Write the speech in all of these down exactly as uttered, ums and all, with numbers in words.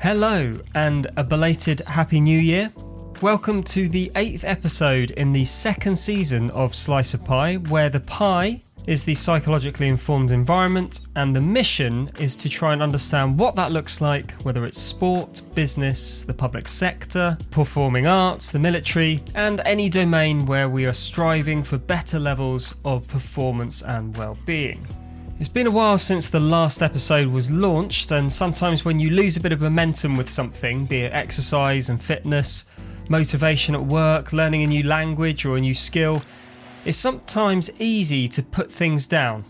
Hello and a belated Happy New Year. Welcome to the eighth episode in the second season of Slice of Pie, where the pie is the psychologically informed environment and the mission is to try and understand what that looks like, whether it's sport, business, the public sector, performing arts, the military, and any domain where we are striving for better levels of performance and well-being. It's been a while since the last episode was launched, and sometimes when you lose a bit of momentum with something, be it exercise and fitness, motivation at work, learning a new language or a new skill, it's sometimes easy to put things down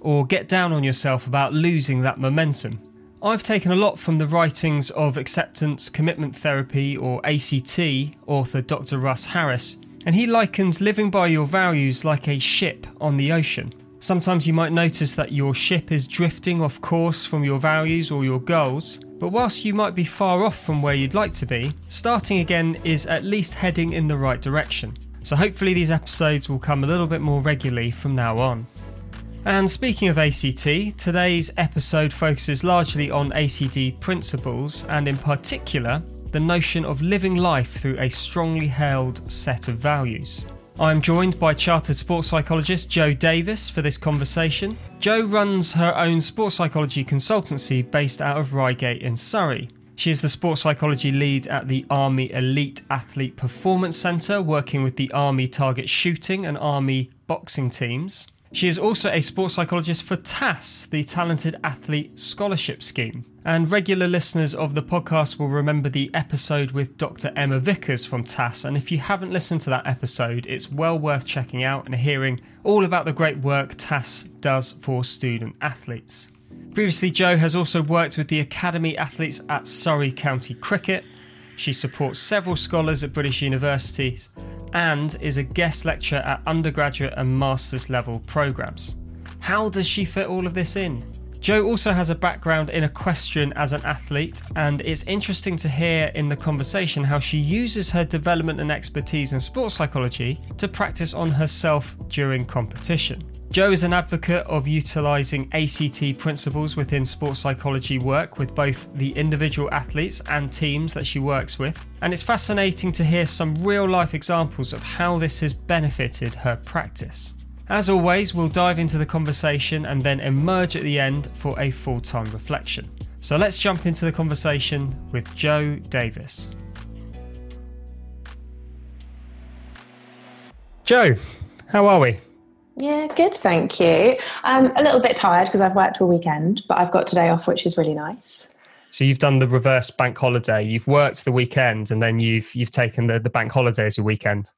or get down on yourself about losing that momentum. I've taken a lot from the writings of Acceptance Commitment Therapy, or A C T, author Doctor Russ Harris, and he likens living by your values like a ship on the ocean. Sometimes you might notice that your ship is drifting off course from your values or your goals, but whilst you might be far off from where you'd like to be, starting again is at least heading in the right direction. So hopefully these episodes will come a little bit more regularly from now on. And speaking of A C T, today's episode focuses largely on A C T principles, and in particular, the notion of living life through a strongly held set of values. I'm joined by chartered sports psychologist Joe Davis for this conversation. Jo runs her own sports psychology consultancy based out of Reigate in Surrey. She is the sports psychology lead at the Army Elite Athlete Performance Centre, working with the Army Target Shooting and Army Boxing Teams. She is also a sports psychologist for TASS, the Talented Athlete Scholarship Scheme. And regular listeners of the podcast will remember the episode with Doctor Emma Vickers from TASS, and if you haven't listened to that episode, it's well worth checking out and hearing all about the great work TASS does for student athletes. Previously, Jo has also worked with the academy athletes at Surrey County Cricket. She supports several scholars at British universities and is a guest lecturer at undergraduate and master's level programmes. How does she fit all of this in? Jo also has a background in equestrian as an athlete, and it's interesting to hear in the conversation how she uses her development and expertise in sports psychology to practice on herself during competition. Jo is an advocate of utilising A C T principles within sports psychology work with both the individual athletes and teams that she works with, and it's fascinating to hear some real-life examples of how this has benefited her practice. As always, we'll dive into the conversation and then emerge at the end for a full-time reflection. So let's jump into the conversation with Jo Davis. Jo, how are we? Yeah, good, thank you. I'm a little bit tired because I've worked all weekend, but I've got today off, which is really nice. So you've done the reverse bank holiday. You've worked the weekend and then you've you've taken the, the bank holiday as your weekend.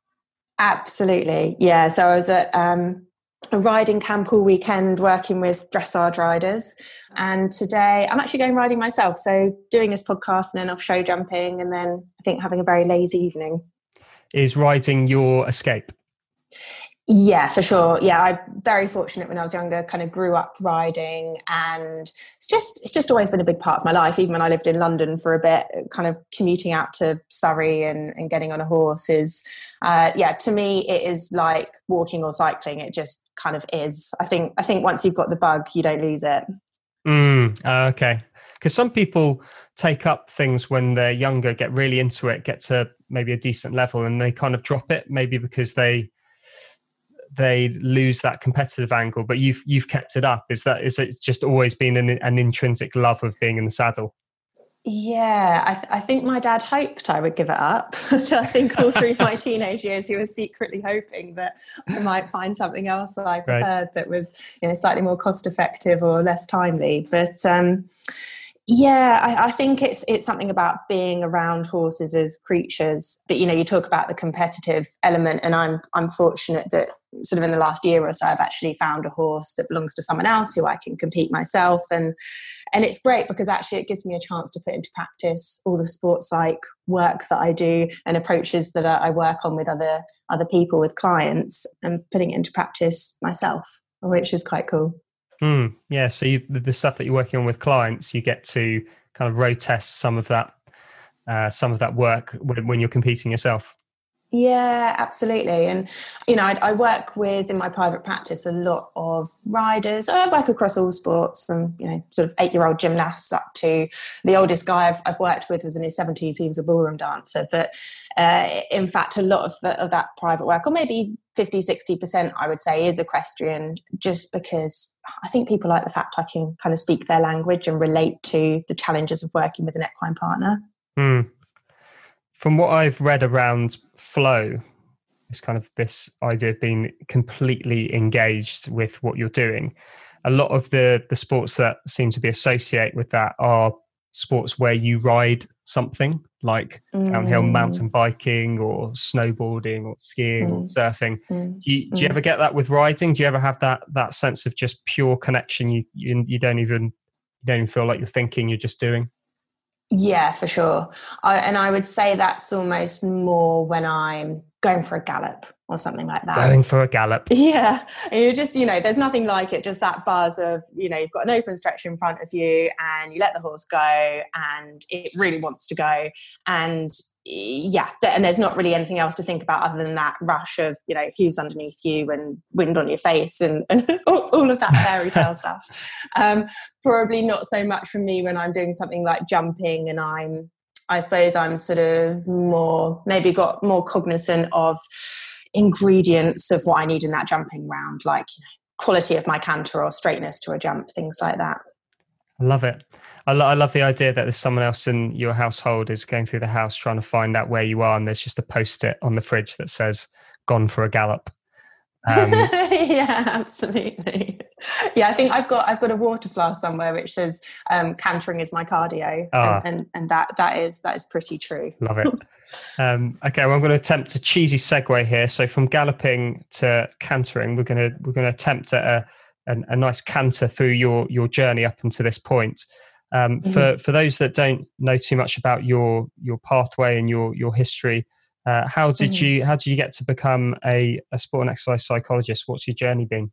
Absolutely, yeah. So I was at um, a riding camp all weekend working with dressage riders, and today I'm actually going riding myself. So doing this podcast and then off show jumping, and then I think having a very lazy evening. Is riding your escape? Yeah, for sure. Yeah, I'm very fortunate. When I was younger, kind of grew up riding, and it's just it's just always been a big part of my life. Even when I lived in London for a bit, kind of commuting out to Surrey and, and getting on a horse is, uh, yeah, to me, it is like walking or cycling. It just kind of is. I think I think once you've got the bug, you don't lose it. Mm, uh, okay. Because some people take up things when they're younger, get really into it, get to maybe a decent level, and they kind of drop it, maybe because they... they lose that competitive angle, but you've you've kept it up. Is that is it's just always been an, an intrinsic love of being in the saddle? Yeah, I, th- I think my dad hoped I would give it up. I think all through my teenage years, he was secretly hoping that I might find something else that I preferred, right, that was, you know, slightly more cost effective or less timely. But um, yeah, I, I think it's it's something about being around horses as creatures. But you know, you talk about the competitive element, and I'm I'm fortunate that, sort of in the last year or so, I've actually found a horse that belongs to someone else who I can compete myself, and and it's great because actually it gives me a chance to put into practice all the sports psych work that I do and approaches that I work on with other other people, with clients, and putting it into practice myself, which is quite cool. Mm, yeah, so you, the stuff that you're working on with clients, you get to kind of road test some of that, uh, some of that work when, when you're competing yourself. Yeah, absolutely. And, you know, I, I work with, in my private practice, a lot of riders. I work across all sports, from, you know, sort of eight-year-old gymnasts up to the oldest guy I've, I've worked with was in his seventies. He was a ballroom dancer. But, uh, in fact, a lot of, the, of that private work, or maybe fifty, sixty percent, I would say, is equestrian, just because I think people like the fact I can kind of speak their language and relate to the challenges of working with an equine partner. Mm. From what I've read around flow, it's kind of this idea of being completely engaged with what you're doing. A lot of the, the sports that seem to be associated with that are sports where you ride something, like mm. downhill mountain biking or snowboarding or skiing mm. or surfing. Mm. Do you, do you mm. ever get that with riding? Do you ever have that that sense of just pure connection? You you, you don't even you don't even feel like you're thinking, you're just doing. Yeah, for sure. I, and I would say that's almost more when I'm going for a gallop or something like that. Going for a gallop. Yeah. And you're just, you know, there's nothing like it. Just that buzz of, you know, you've got an open stretch in front of you and you let the horse go and it really wants to go. And yeah, and there's not really anything else to think about other than that rush of, you know, hooves underneath you and wind on your face and, and all of that fairy tale stuff. Um, probably not so much for me when I'm doing something like jumping and I'm, I suppose I'm sort of more, maybe got more cognizant of ingredients of what I need in that jumping round, like, you know, quality of my canter or straightness to a jump, things like that. I love it. I, lo- I love the idea that there's someone else in your household is going through the house trying to find out where you are, and there's just a post-it on the fridge that says, gone for a gallop. Um, yeah, absolutely. Yeah, I think I've got I've got a water flask somewhere which says um, cantering is my cardio, ah. and, and, and that that is that is pretty true. Love it. um, okay, well, I'm going to attempt a cheesy segue here. So from galloping to cantering, we're going to we're going to attempt at a a nice canter through your your journey up until this point. Um, mm-hmm. For for those that don't know too much about your your pathway and your your history. Uh, how did mm-hmm. you how did you get to become a, a sport and exercise psychologist? What's your journey been?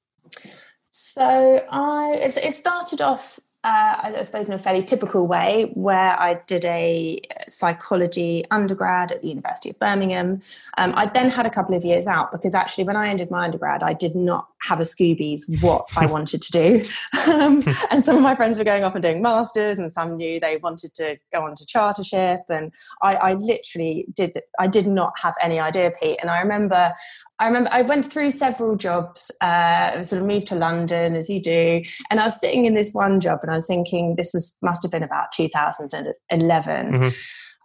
So I it started off, uh, I suppose, in a fairly typical way, where I did a psychology undergrad at the University of Birmingham. Um, I then had a couple of years out because actually when I ended my undergrad, I did not have a Scooby's what I wanted to do. Um, and some of my friends were going off and doing masters, and some knew they wanted to go on to chartership. And I, I literally did, I did not have any idea, Pete. And I remember, I remember I went through several jobs, uh, sort of moved to London as you do. And I was sitting in this one job and I was thinking this was, must've been about two thousand eleven. Mm-hmm.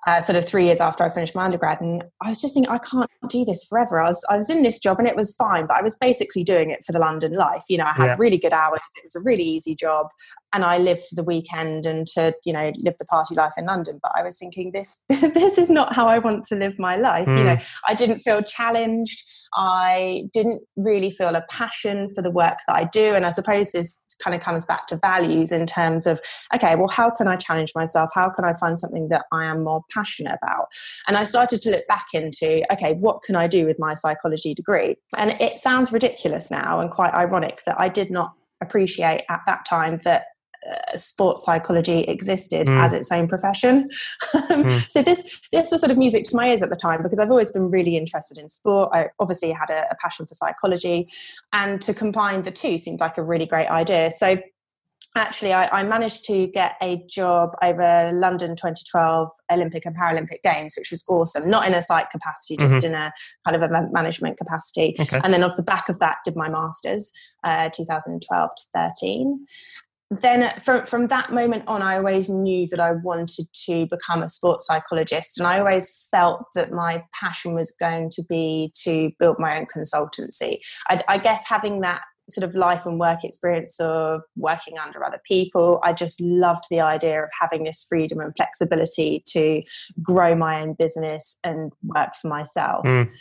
Uh, sort of three years after I finished my undergrad, and I was just thinking, I can't do this forever. I was I was in this job and it was fine, but I was basically doing it for the London life. You know, I had yeah. really good hours. It was a really easy job, and I lived for the weekend and to, you know, live the party life in London. But I was thinking, this this is not how I want to live my life. Mm. You know, I didn't feel challenged. I didn't really feel a passion for the work that I do. And I suppose this kind of comes back to values in terms of, okay, well, how can I challenge myself? How can I find something that I am more passionate about? And I started to look back into, okay, what can I do with my psychology degree? And it sounds ridiculous now and quite ironic that I did not appreciate at that time that Uh, sports psychology existed mm. as its own profession. um, mm. So this this was sort of music to my ears at the time, because I've always been really interested in sport. I obviously had a, a passion for psychology, and to combine the two seemed like a really great idea. So actually I, I managed to get a job over London twenty twelve Olympic and Paralympic Games, which was awesome, not in a psych capacity, just mm-hmm. in a kind of event management capacity. Okay. And then off the back of that did my masters uh, two thousand twelve to thirteen. Then from, from that moment on, I always knew that I wanted to become a sports psychologist, and I always felt that my passion was going to be to build my own consultancy. I, I guess having that sort of life and work experience of working under other people, I just loved the idea of having this freedom and flexibility to grow my own business and work for myself. Mm.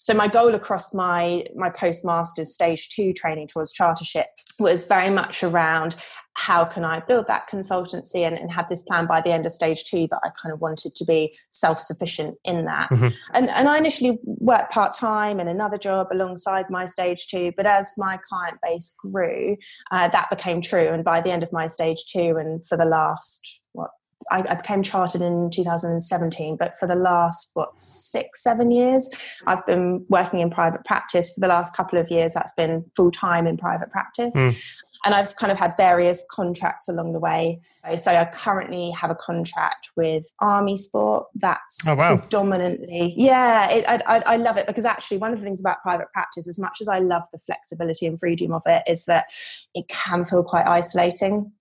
So my goal across my, my post-master's stage two training towards chartership was very much around how can I build that consultancy and, and have this plan by the end of stage two that I kind of wanted to be self-sufficient in that. Mm-hmm. And, and I initially worked part-time in another job alongside my stage two, but as my client base grew, uh, that became true. And by the end of my stage two and for the last, what, I, I became chartered in two thousand seventeen, but for the last, what, six, seven years, I've been working in private practice. For the last couple of years, that's been full-time in private practice. Mm. And I've kind of had various contracts along the way. So I currently have a contract with Army Sport. That's oh, wow. predominantly, yeah, it, I, I love it, because actually one of the things about private practice, as much as I love the flexibility and freedom of it, is that it can feel quite isolating.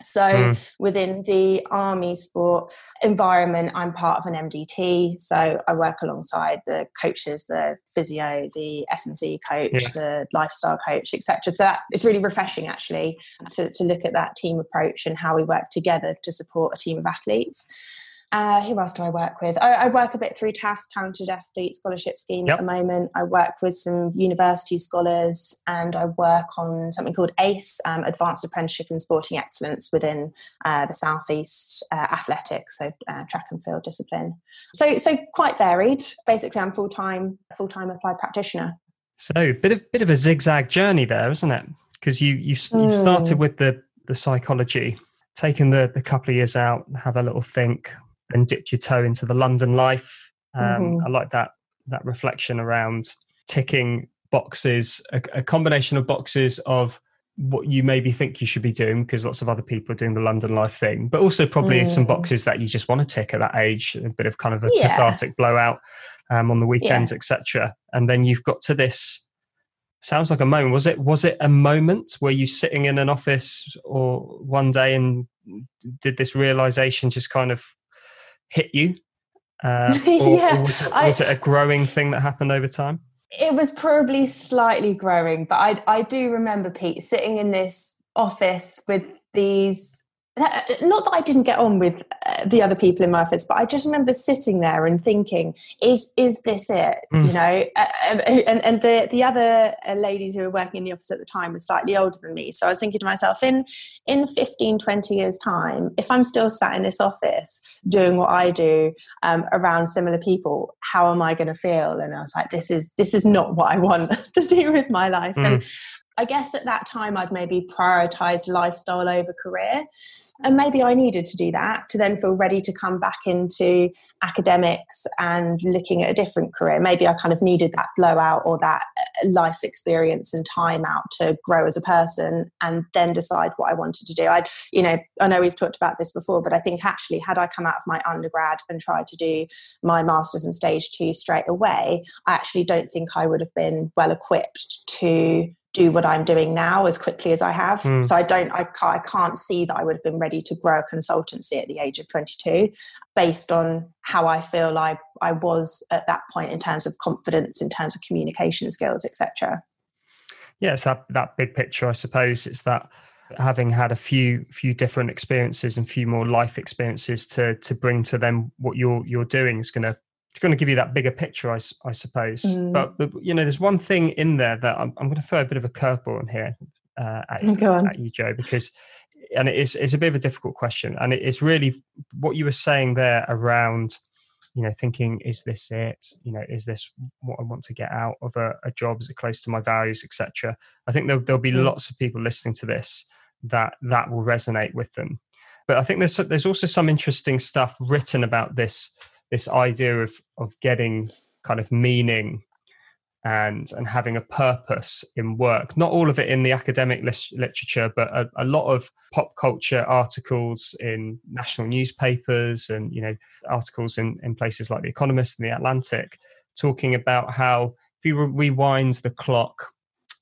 So mm. within the Army Sport environment, I'm part of an M D T. So I work alongside the coaches, the physio, the S and C coach, yeah. the lifestyle coach, et cetera. So that, it's really refreshing, actually, to, to look at that team approach and how we work together to support a team of athletes. Uh, who else do I work with? I, I work a bit through TASS, Talented Athlete Scholarship Scheme yep. at the moment. I work with some university scholars, and I work on something called ACE, um, Advanced Apprenticeship in Sporting Excellence, within uh, the Southeast uh, Athletics, so uh, track and field discipline. So, so quite varied. Basically, I'm full-time, full-time applied practitioner. So, bit of bit of a zigzag journey there, isn't it? Because you you mm. you started with the the psychology, taking the the couple of years out, have a little think. And dipped your toe into the London life. Um, mm-hmm. I like that that reflection around ticking boxes, a, a combination of boxes of what you maybe think you should be doing, because lots of other people are doing the London life thing, but also probably mm. some boxes that you just want to tick at that age, a bit of kind of a yeah. cathartic blowout um, on the weekends, yeah. et cetera. And then you've got to this, sounds like a moment. Was it, was it a moment? Were you sitting in an office or one day and did this realization just kind of hit you? Uh, or, yeah, or was, it, was I, it a growing thing that happened over time? It was probably slightly growing, but I I do remember, Pete, sitting in this office with these, not that I didn't get on with uh, the other people in my office, but I just remember sitting there and thinking, is is this it? Mm. You know, uh, and, and the, the other ladies who were working in the office at the time were slightly older than me. So I was thinking to myself, in, in fifteen, twenty years time, if I'm still sat in this office doing what I do um, around similar people, how am I going to feel? And I was like, this is, this is not what I want to do with my life. Mm. And I guess at that time I'd maybe prioritised lifestyle over career, and maybe I needed to do that to then feel ready to come back into academics and looking at a different career. Maybe I kind of needed that blowout or that life experience and time out to grow as a person and then decide what I wanted to do. I'd, you know, I know we've talked about this before, but I think actually had I come out of my undergrad and tried to do my master's in stage two straight away, I actually don't think I would have been well equipped to do what I'm doing now as quickly as I have. Mm. So I don't, I can't, I can't see that I would have been ready to grow a consultancy at the age of twenty-two based on how I feel I, I was at that point in terms of confidence, in terms of communication skills, et cetera. Yeah, it's that, that big picture, I suppose. It's that having had a few, few different experiences and few more life experiences to, to bring to them what you're, you're doing is going to, it's going to give you that bigger picture, I, I suppose. Mm. But, but, you know, there's one thing in there that I'm, I'm going to throw a bit of a curveball in here uh, at, at you, Joe, because, and it is, it's a bit of a difficult question. And it is really what you were saying there around, you know, thinking, is this it? You know, is this what I want to get out of a, a job? Is it close to my values, et cetera? I think there'll, there'll be mm. lots of people listening to this that that will resonate with them. But I think there's there's also some interesting stuff written about this this idea of of getting kind of meaning and and having a purpose in work. Not all of it in the academic lit- literature, but a, a lot of pop culture articles in national newspapers and, you know, articles in, in places like The Economist and The Atlantic, talking about how if you re- rewind the clock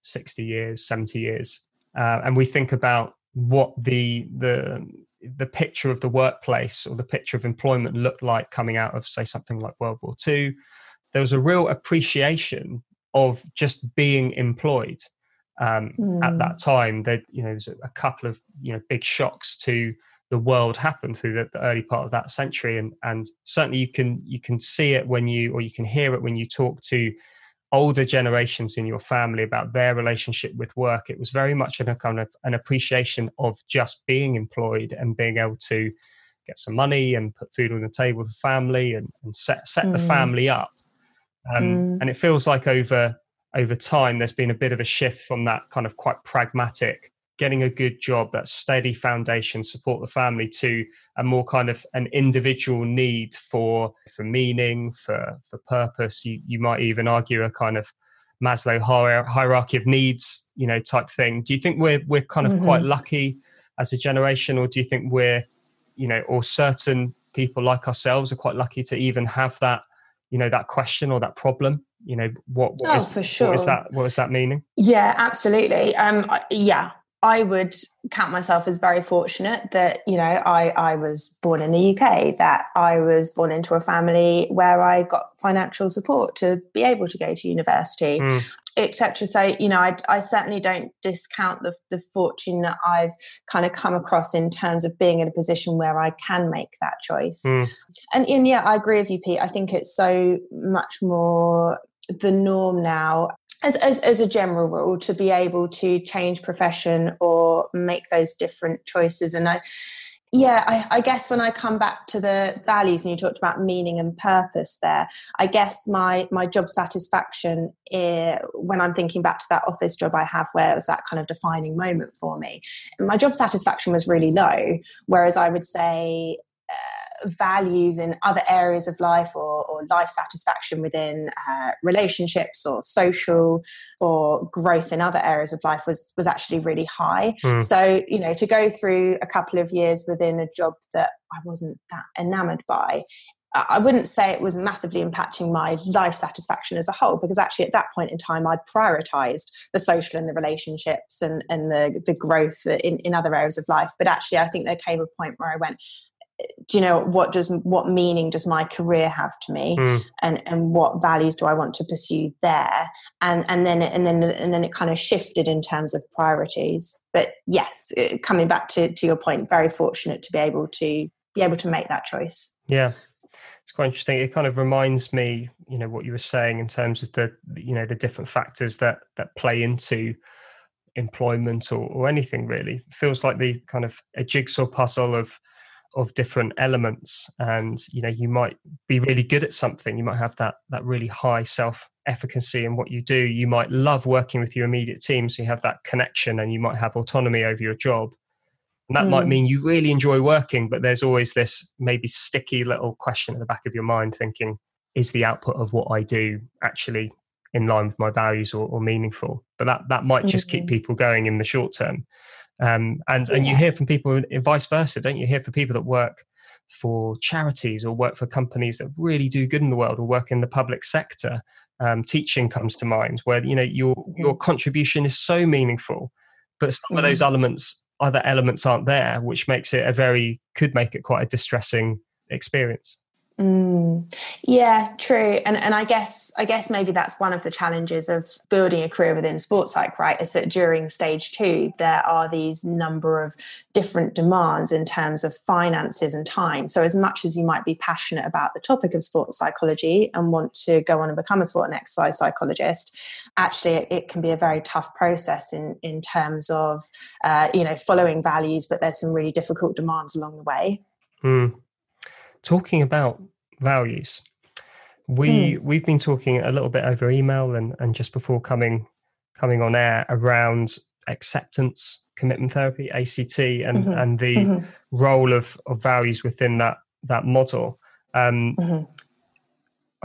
sixty years, seventy years, uh, and we think about what the the... the picture of the workplace or the picture of employment looked like coming out of, say, something like World War Two, there was a real appreciation of just being employed um, mm. at that time. That, you know, there's a couple of, you know, big shocks to the world happened through the, the early part of that century, and and certainly you can you can see it when you or you can hear it when you talk to older generations in your family about their relationship with work. It was very much a kind of an appreciation of just being employed and being able to get some money and put food on the table for family and, and set set mm. the family up. Um, mm. And it feels like over over time, there's been a bit of a shift from that kind of quite pragmatic getting a good job, that steady foundation, support the family, to a more kind of an individual need for for meaning, for for purpose. You you might even argue a kind of Maslow hierarchy of needs, you know, type thing. Do you think we're we're kind of mm-hmm. quite lucky as a generation, or do you think we're, you know, or certain people like ourselves are quite lucky to even have that, you know, that question or that problem? You know, what, what, oh, is, for sure. what is that? What is that meaning? Yeah, absolutely. Um, yeah, I would count myself as very fortunate that, you know, I, I was born in the U K, that I was born into a family where I got financial support to be able to go to university, mm. et cetera. So, you know, I, I certainly don't discount the, the fortune that I've kind of come across in terms of being in a position where I can make that choice. Mm. And, and yeah, I agree with you, Pete. I think it's so much more the norm now, As, as as a general rule, to be able to change profession or make those different choices. And I, yeah, I, I guess when I come back to the values, and you talked about meaning and purpose there, I guess my my job satisfaction is, when I'm thinking back to that office job I have where it was that kind of defining moment for me, my job satisfaction was really low, whereas I would say Uh, values in other areas of life, or, or life satisfaction within uh, relationships or social or growth in other areas of life was was actually really high. Mm. So, you know, to go through a couple of years within a job that I wasn't that enamored by, I wouldn't say it was massively impacting my life satisfaction as a whole, because actually at that point in time, I'd prioritised the social and the relationships and, and the, the growth in, in other areas of life. But actually, I think there came a point where I went, do you know, what does what meaning does my career have to me, mm. and and what values do I want to pursue there, and and then and then and then it kind of shifted in terms of priorities. But yes, it, coming back to to your point, very fortunate to be able to be able to make that choice. Yeah, it's quite interesting. It kind of reminds me, you know, what you were saying in terms of the, you know, the different factors that that play into employment or, or anything really. It feels like the kind of a jigsaw puzzle of of different elements. And, you know, you might be really good at something. You might have that that really high self-efficacy in what you do. You might love working with your immediate team, so you have that connection, and you might have autonomy over your job. And that mm. might mean you really enjoy working, but there's always this maybe sticky little question at the back of your mind thinking, is the output of what I do actually in line with my values or, or meaningful? But that that might just mm-hmm. keep people going in the short term. Um, and, yeah. and you hear from people, and vice versa, don't you? Hear from people that work for charities or work for companies that really do good in the world, or work in the public sector. Um, teaching comes to mind, where, you know, your your contribution is so meaningful, but some mm. of those elements, other elements aren't there, which makes it a very, could make it quite a distressing experience. Mm. Yeah, true. And and I guess I guess maybe that's one of the challenges of building a career within sports psych, right? Is that during stage two, there are these number of different demands in terms of finances and time. So as much as you might be passionate about the topic of sports psychology and want to go on and become a sport and exercise psychologist, actually it, it can be a very tough process in, in terms of, uh, you know, following values, but there's some really difficult demands along the way. Mm. Talking about values, we mm. we've been talking a little bit over email and, and just before coming coming on air around acceptance commitment therapy, A C T, and mm-hmm. and the mm-hmm. role of, of values within that that model. Um, mm-hmm.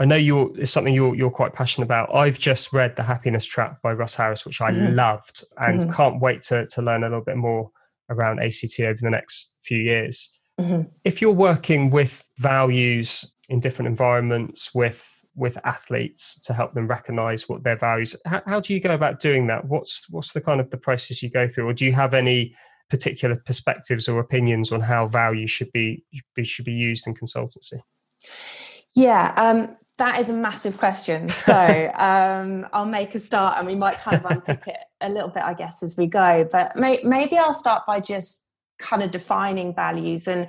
I know you're it's something you're you're quite passionate about. I've just read The Happiness Trap by Russ Harris, which I mm. loved, and mm-hmm. can't wait to to learn a little bit more around A C T over the next few years. Mm-hmm. If you're working with values in different environments with with athletes to help them recognize what their values, how, how do you go about doing that? What's what's the kind of the process you go through, or do you have any particular perspectives or opinions on how values should be, be should be used in consultancy? Yeah, um, that is a massive question. So um, I'll make a start, and we might kind of unpick it a little bit, I guess, as we go. But may, maybe I'll start by just kind of defining values, and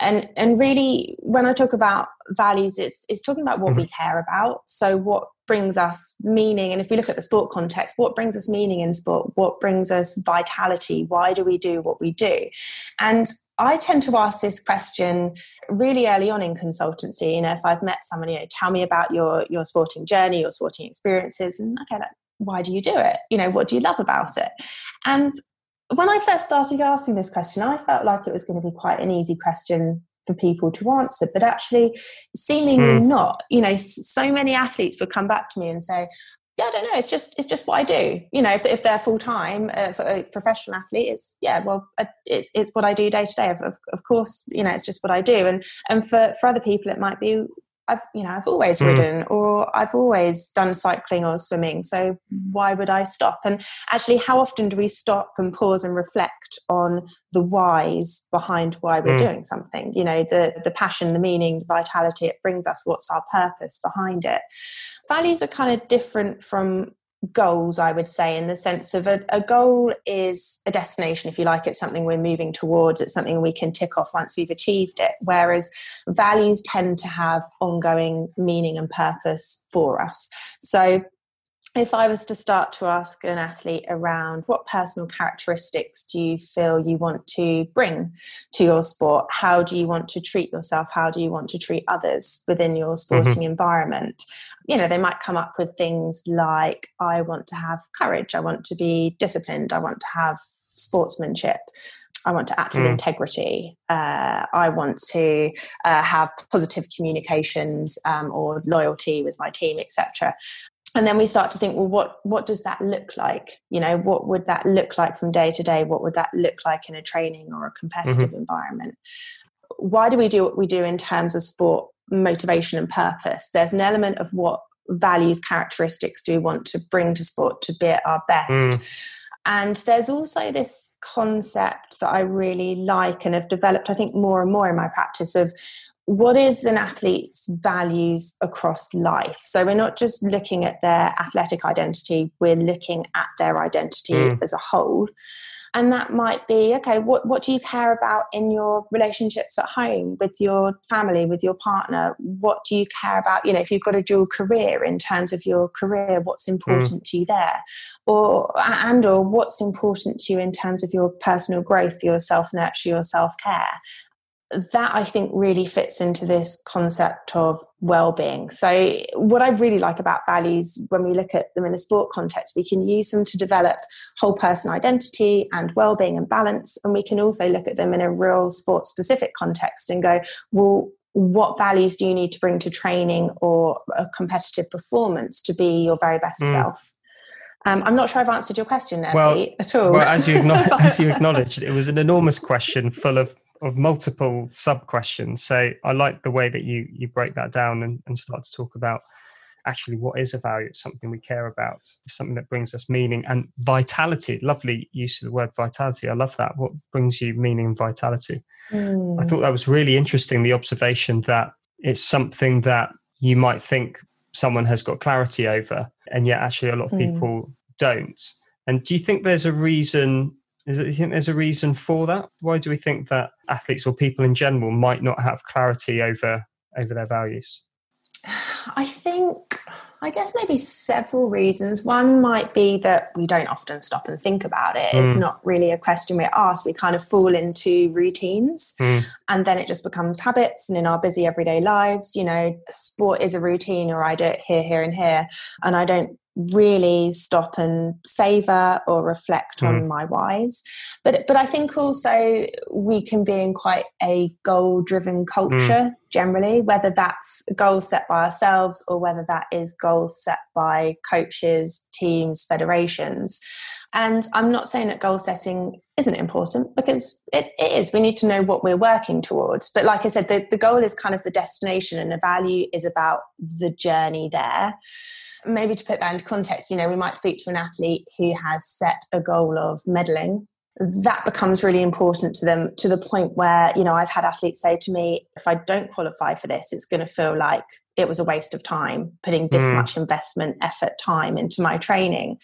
and and really when I talk about values, it's it's talking about what mm-hmm. we care about. So what brings us meaning, and if we look at the sport context, what brings us meaning in sport, what brings us vitality, why do we do what we do? And I tend to ask this question really early on in consultancy. You know, if I've met someone, you know, tell me about your your sporting journey, your sporting experiences, and okay, like, why do you do it? You know, what do you love about it? And When I first started asking this question, I felt like it was going to be quite an easy question for people to answer, but actually seemingly mm. not. You know, so many athletes would come back to me and say, yeah, I don't know, it's just it's just what I do. You know, if, if they're full-time, uh, for a professional athlete, it's, yeah, well, it's it's what I do day to day. Of, of, of course, you know, it's just what I do. And and for, for other people, it might be, I've you know, I've always mm. ridden, or I've always done cycling or swimming, so why would I stop? And actually, how often do we stop and pause and reflect on the whys behind why we're mm. doing something? You know, the the passion, the meaning, the vitality it brings us, what's our purpose behind it? Values are kind of different from goals, I would say, in the sense of a, a goal is a destination, if you like. It's something we're moving towards. It's something we can tick off once we've achieved it, whereas values tend to have ongoing meaning and purpose for us. So if I was to start to ask an athlete around what personal characteristics do you feel you want to bring to your sport, how do you want to treat yourself, how do you want to treat others within your sporting mm-hmm. environment, you know, they might come up with things like, I want to have courage, I want to be disciplined, I want to have sportsmanship, I want to act with mm. integrity. Uh, I want to uh, have positive communications um, or loyalty with my team, et cetera. And then we start to think, well, what, what does that look like? You know, what would that look like from day to day? What would that look like in a training or a competitive mm-hmm. environment? Why do we do what we do in terms of sport, motivation and purpose? There's an element of what values, characteristics do we want to bring to sport to be at our best. Mm. And there's also this concept that I really like and have developed, I think, more and more in my practice of, what is an athlete's values across life? So we're not just looking at their athletic identity, we're looking at their identity mm. as a whole. And that might be, okay, what, what do you care about in your relationships at home, with your family, with your partner? What do you care about, you know, if you've got a dual career in terms of your career, what's important mm. to you there? Or, and or what's important to you in terms of your personal growth, your self-nurture, your self-care? That, I think, really fits into this concept of well-being. So what I really like about values, when we look at them in a sport context, we can use them to develop whole person identity and well-being and balance. And we can also look at them in a real sport-specific context and go, well, what values do you need to bring to training or a competitive performance to be your very best mm. self? Um, I'm not sure I've answered your question there, well, Pete, at all. Well, as you, as you acknowledged, it was an enormous question full of, of multiple sub-questions. So I like the way that you you break that down and, and start to talk about actually what is a value. It's something we care about. It's something that brings us meaning and vitality. Lovely use of the word vitality. I love that. What brings you meaning and vitality? Mm. I thought that was really interesting, the observation that it's something that you might think someone has got clarity over, and yet actually a lot of people mm. don't. And do you think there's a reason, is it, do you think there's a reason for that? Why do we think that athletes or people in general might not have clarity over, over their values? I think, I guess maybe several reasons. One might be that we don't often stop and think about it. Mm. It's not really a question we're asked. We kind of fall into routines mm. and then it just becomes habits. And in our busy everyday lives, you know, sport is a routine, or I do it here, here and here. And I don't really stop and savor or reflect mm. on my whys. But but I think also we can be in quite a goal-driven culture mm. generally, whether that's goals set by ourselves or whether that is goals set by coaches, teams, federations. And I'm not saying that goal setting isn't important, because it, it is. We need to know what we're working towards. But like I said, the, the goal is kind of the destination and the value is about the journey there. Maybe to put that into context, you know, we might speak to an athlete who has set a goal of medalling. That becomes really important to them, to the point where, you know, I've had athletes say to me, if I don't qualify for this, it's going to feel like it was a waste of time putting this mm. much investment, effort, time into my training.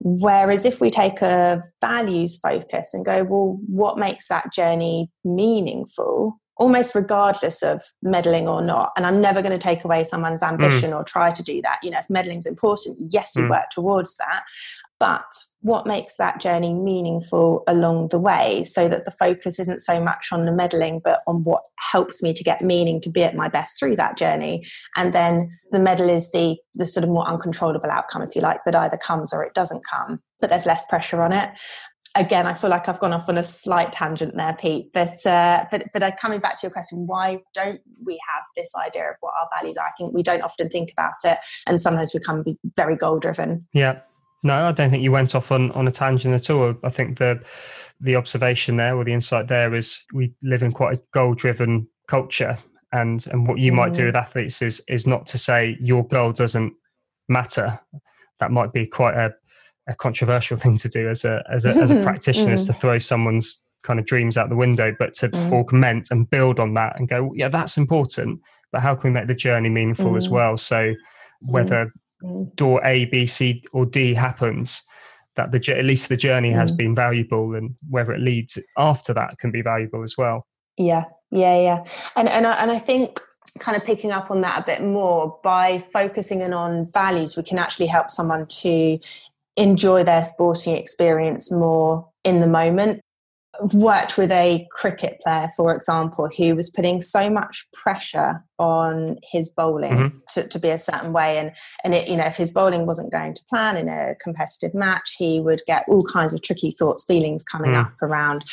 Whereas if we take a values focus and go, well, what makes that journey meaningful? Almost regardless of meddling or not. And I'm never going to take away someone's ambition mm. or try to do that. You know, if meddling's important, yes, we mm. work towards that. But what makes that journey meaningful along the way, so that the focus isn't so much on the meddling, but on what helps me to get meaning, to be at my best through that journey. And then the medal is the, the sort of more uncontrollable outcome, if you like, that either comes or it doesn't come, but there's less pressure on it. again, I feel like I've gone off on a slight tangent there, Pete, but uh, but but uh, coming back to your question, why don't we have this idea of what our values are? I think we don't often think about it, and sometimes we can be very goal driven. Yeah. No, I don't think you went off on, on a tangent at all. I think the the observation there, or the insight there, is we live in quite a goal driven culture, and and what you mm. might do with athletes is is not to say your goal doesn't matter. That might be quite a a controversial thing to do as a as a, as a practitioner, mm. to throw someone's kind of dreams out the window, but to mm. augment and build on that and go, yeah, that's important, but how can we make the journey meaningful mm. as well? So whether mm. door A, B, C or D happens, that the at least the journey mm. has been valuable, and whether it leads after that can be valuable as well. Yeah, yeah, yeah. And and I, and I think kind of picking up on that a bit more, by focusing in on values, we can actually help someone to enjoy their sporting experience more in the moment. I've worked with a cricket player, for example, who was putting so much pressure on his bowling mm-hmm. to, to be a certain way. And, and it, you know, if his bowling wasn't going to plan in a competitive match, he would get all kinds of tricky thoughts, feelings coming mm. up around,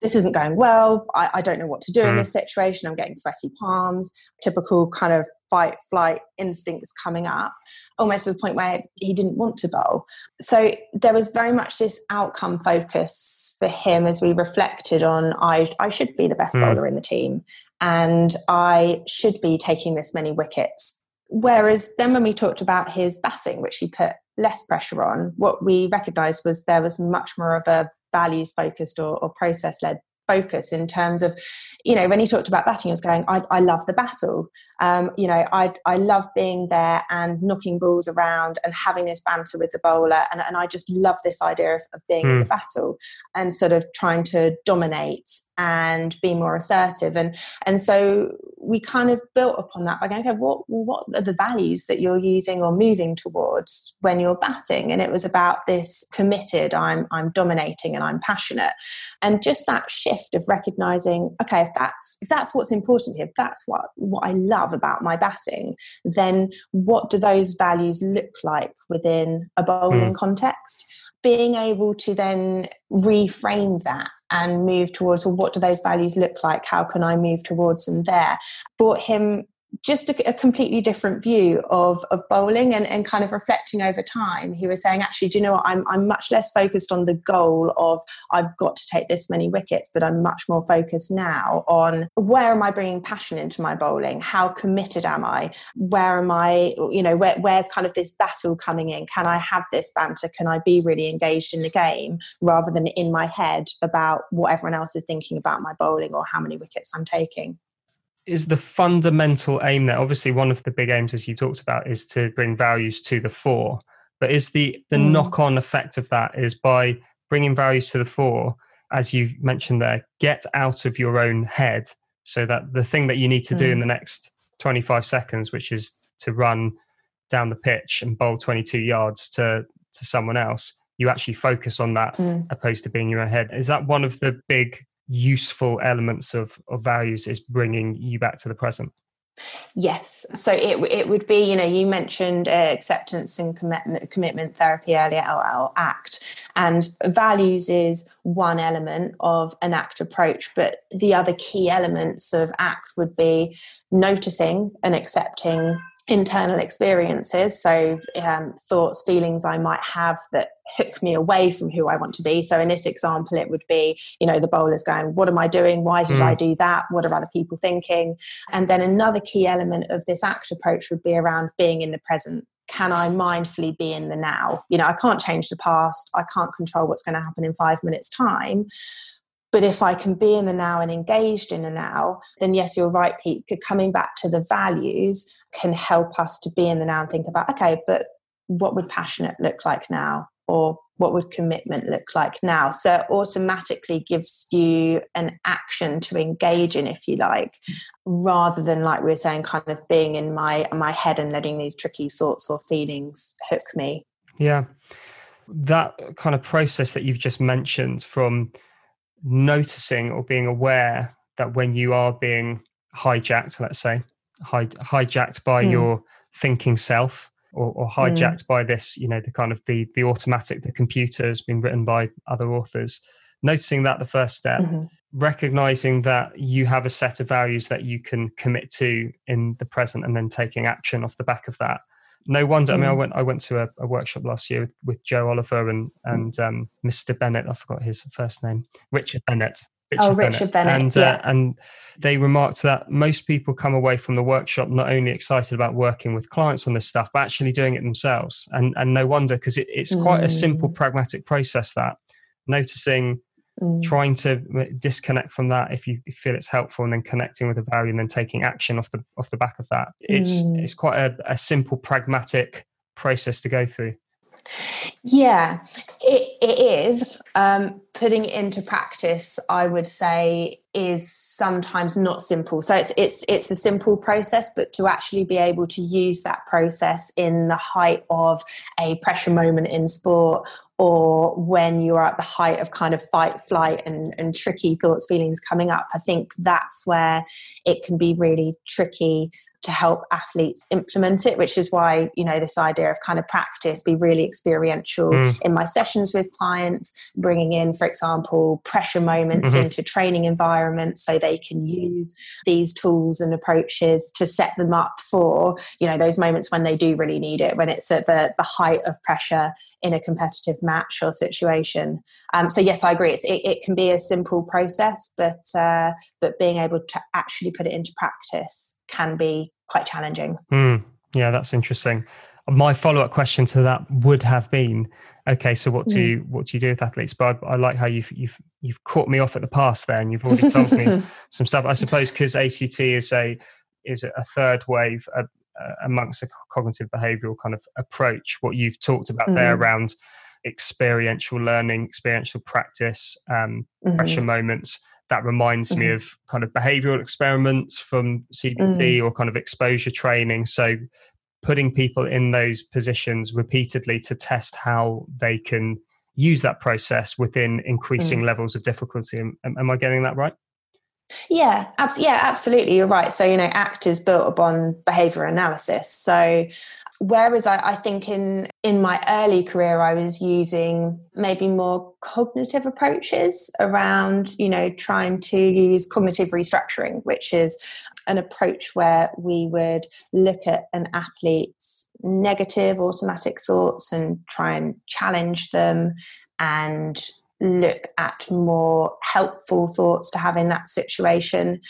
this isn't going well, I, I don't know what to do mm. in this situation, I'm getting sweaty palms, typical kind of fight, flight instincts coming up, almost to the point where he didn't want to bowl. So there was very much this outcome focus for him as we reflected on, I, I should be the best mm. bowler in the team, and I should be taking this many wickets. Whereas then when we talked about his batting, which he put less pressure on, what we recognised was there was much more of a values-focused or, or process-led focus in terms of, you know, when he talked about batting, he was going, I, I love the battle. Um, you know, I I love being there and knocking balls around and having this banter with the bowler. And, and I just love this idea of, of being mm. in the battle and sort of trying to dominate and be more assertive. And and so we kind of built upon that by going, okay, what, what are the values that you're using or moving towards when you're batting? And it was about this committed, I'm I'm dominating and I'm passionate. And just that shift of recognising, okay, if that's if that's what's important here, if that's what, what I love about my batting, then what do those values look like within a bowling mm. context? Being able to then reframe that and move towards, well, what do those values look like? How can I move towards them there? Brought him just a, a completely different view of, of bowling, and, and kind of reflecting over time, he was saying, actually, do you know what? I'm, I'm much less focused on the goal of I've got to take this many wickets, but I'm much more focused now on where am I bringing passion into my bowling? How committed am I? Where am I, you know, where, where's kind of this battle coming in? Can I have this banter? Can I be really engaged in the game rather than in my head about what everyone else is thinking about my bowling or how many wickets I'm taking? Is the fundamental aim there, obviously one of the big aims, as you talked about, is to bring values to the fore, but is the the mm. knock-on effect of that is by bringing values to the fore, as you mentioned there, get out of your own head, so that the thing that you need to mm. do in the next twenty-five seconds, which is to run down the pitch and bowl twenty-two yards to to someone else, you actually focus on that mm. opposed to being in your own head. Is that one of the big useful elements of, of values, is bringing you back to the present? Yes. So it it would be, you know, you mentioned uh, acceptance and commitment, commitment therapy earlier, L L ACT, and values is one element of an ACT approach, but the other key elements of ACT would be noticing and accepting internal experiences, so um, thoughts, feelings I might have that hook me away from who I want to be. So in this example, it would be, you know, the bowler's going, what am I doing? Why did mm. I do that? What are other people thinking? And then another key element of this ACT approach would be around being in the present. Can I mindfully be in the now? You know, I can't change the past. I can't control what's going to happen in five minutes time. But if I can be in the now and engaged in the now, then yes, you're right, Pete, coming back to the values can help us to be in the now and think about, okay, but what would passionate look like now? Or what would commitment look like now? So it automatically gives you an action to engage in, if you like, rather than, like we were saying, kind of being in my, my head and letting these tricky thoughts or feelings hook me. Yeah. That kind of process that you've just mentioned, from noticing or being aware that when you are being hijacked, let's say, hijacked by mm. your thinking self, or, or hijacked mm. by this, you know, the kind of the the automatic, the computer has been written by other authors. Noticing that, the first step, mm-hmm. recognizing that you have a set of values that you can commit to in the present, and then taking action off the back of that. No wonder. Mm. I mean, I went I went to a, a workshop last year with, with Joe Oliver and and um, Mister Bennett. I forgot his first name. Richard Bennett. Richard oh, Bennett. Richard Bennett. And yeah. uh, and they remarked that most people come away from the workshop not only excited about working with clients on this stuff, but actually doing it themselves. And and no wonder, because it, it's quite mm. a simple, pragmatic process, that noticing. Mm. Trying to disconnect from that if you feel it's helpful, and then connecting with the value, and then taking action off the off the back of that. It's mm. it's quite a, a simple, pragmatic process to go through. Yeah, it, it is. Um, putting it into practice, I would say, is sometimes not simple. So it's it's it's a simple process, but to actually be able to use that process in the height of a pressure moment in sport, or when you are at the height of kind of fight, flight, and, and tricky thoughts, feelings coming up, I think that's where it can be really tricky to help athletes implement it, which is why, you know, this idea of kind of practice, be really experiential mm. in my sessions with clients, bringing in, for example, pressure moments mm-hmm. into training environments, so they can use these tools and approaches to set them up for, you know, those moments when they do really need it, when it's at the, the height of pressure in a competitive match or situation. Um, so yes, I agree. It's, it, it can be a simple process, but uh, but being able to actually put it into practice can be quite challenging. Mm, yeah, that's interesting. My follow-up question to that would have been, okay, so what do you, what do you do with athletes? But I, I like how you've you've you've caught me off at the pass there, and you've already told me some stuff. I suppose because A C T is a is a third wave uh, amongst a cognitive behavioural kind of approach. What you've talked about mm. there around experiential learning, experiential practice, um, mm-hmm. pressure moments. That reminds mm-hmm. me of kind of behavioural experiments from C B T mm-hmm. or kind of exposure training. So putting people in those positions repeatedly to test how they can use that process within increasing mm-hmm. levels of difficulty. Am, am I getting that right? Yeah, abs- yeah, absolutely. You're right. So, you know, ACT is built upon behavioural analysis. So whereas I, I think in, in my early career, I was using maybe more cognitive approaches around, you know, trying to use cognitive restructuring, which is an approach where we would look at an athlete's negative automatic thoughts and try and challenge them, and look at more helpful thoughts to have in that situation.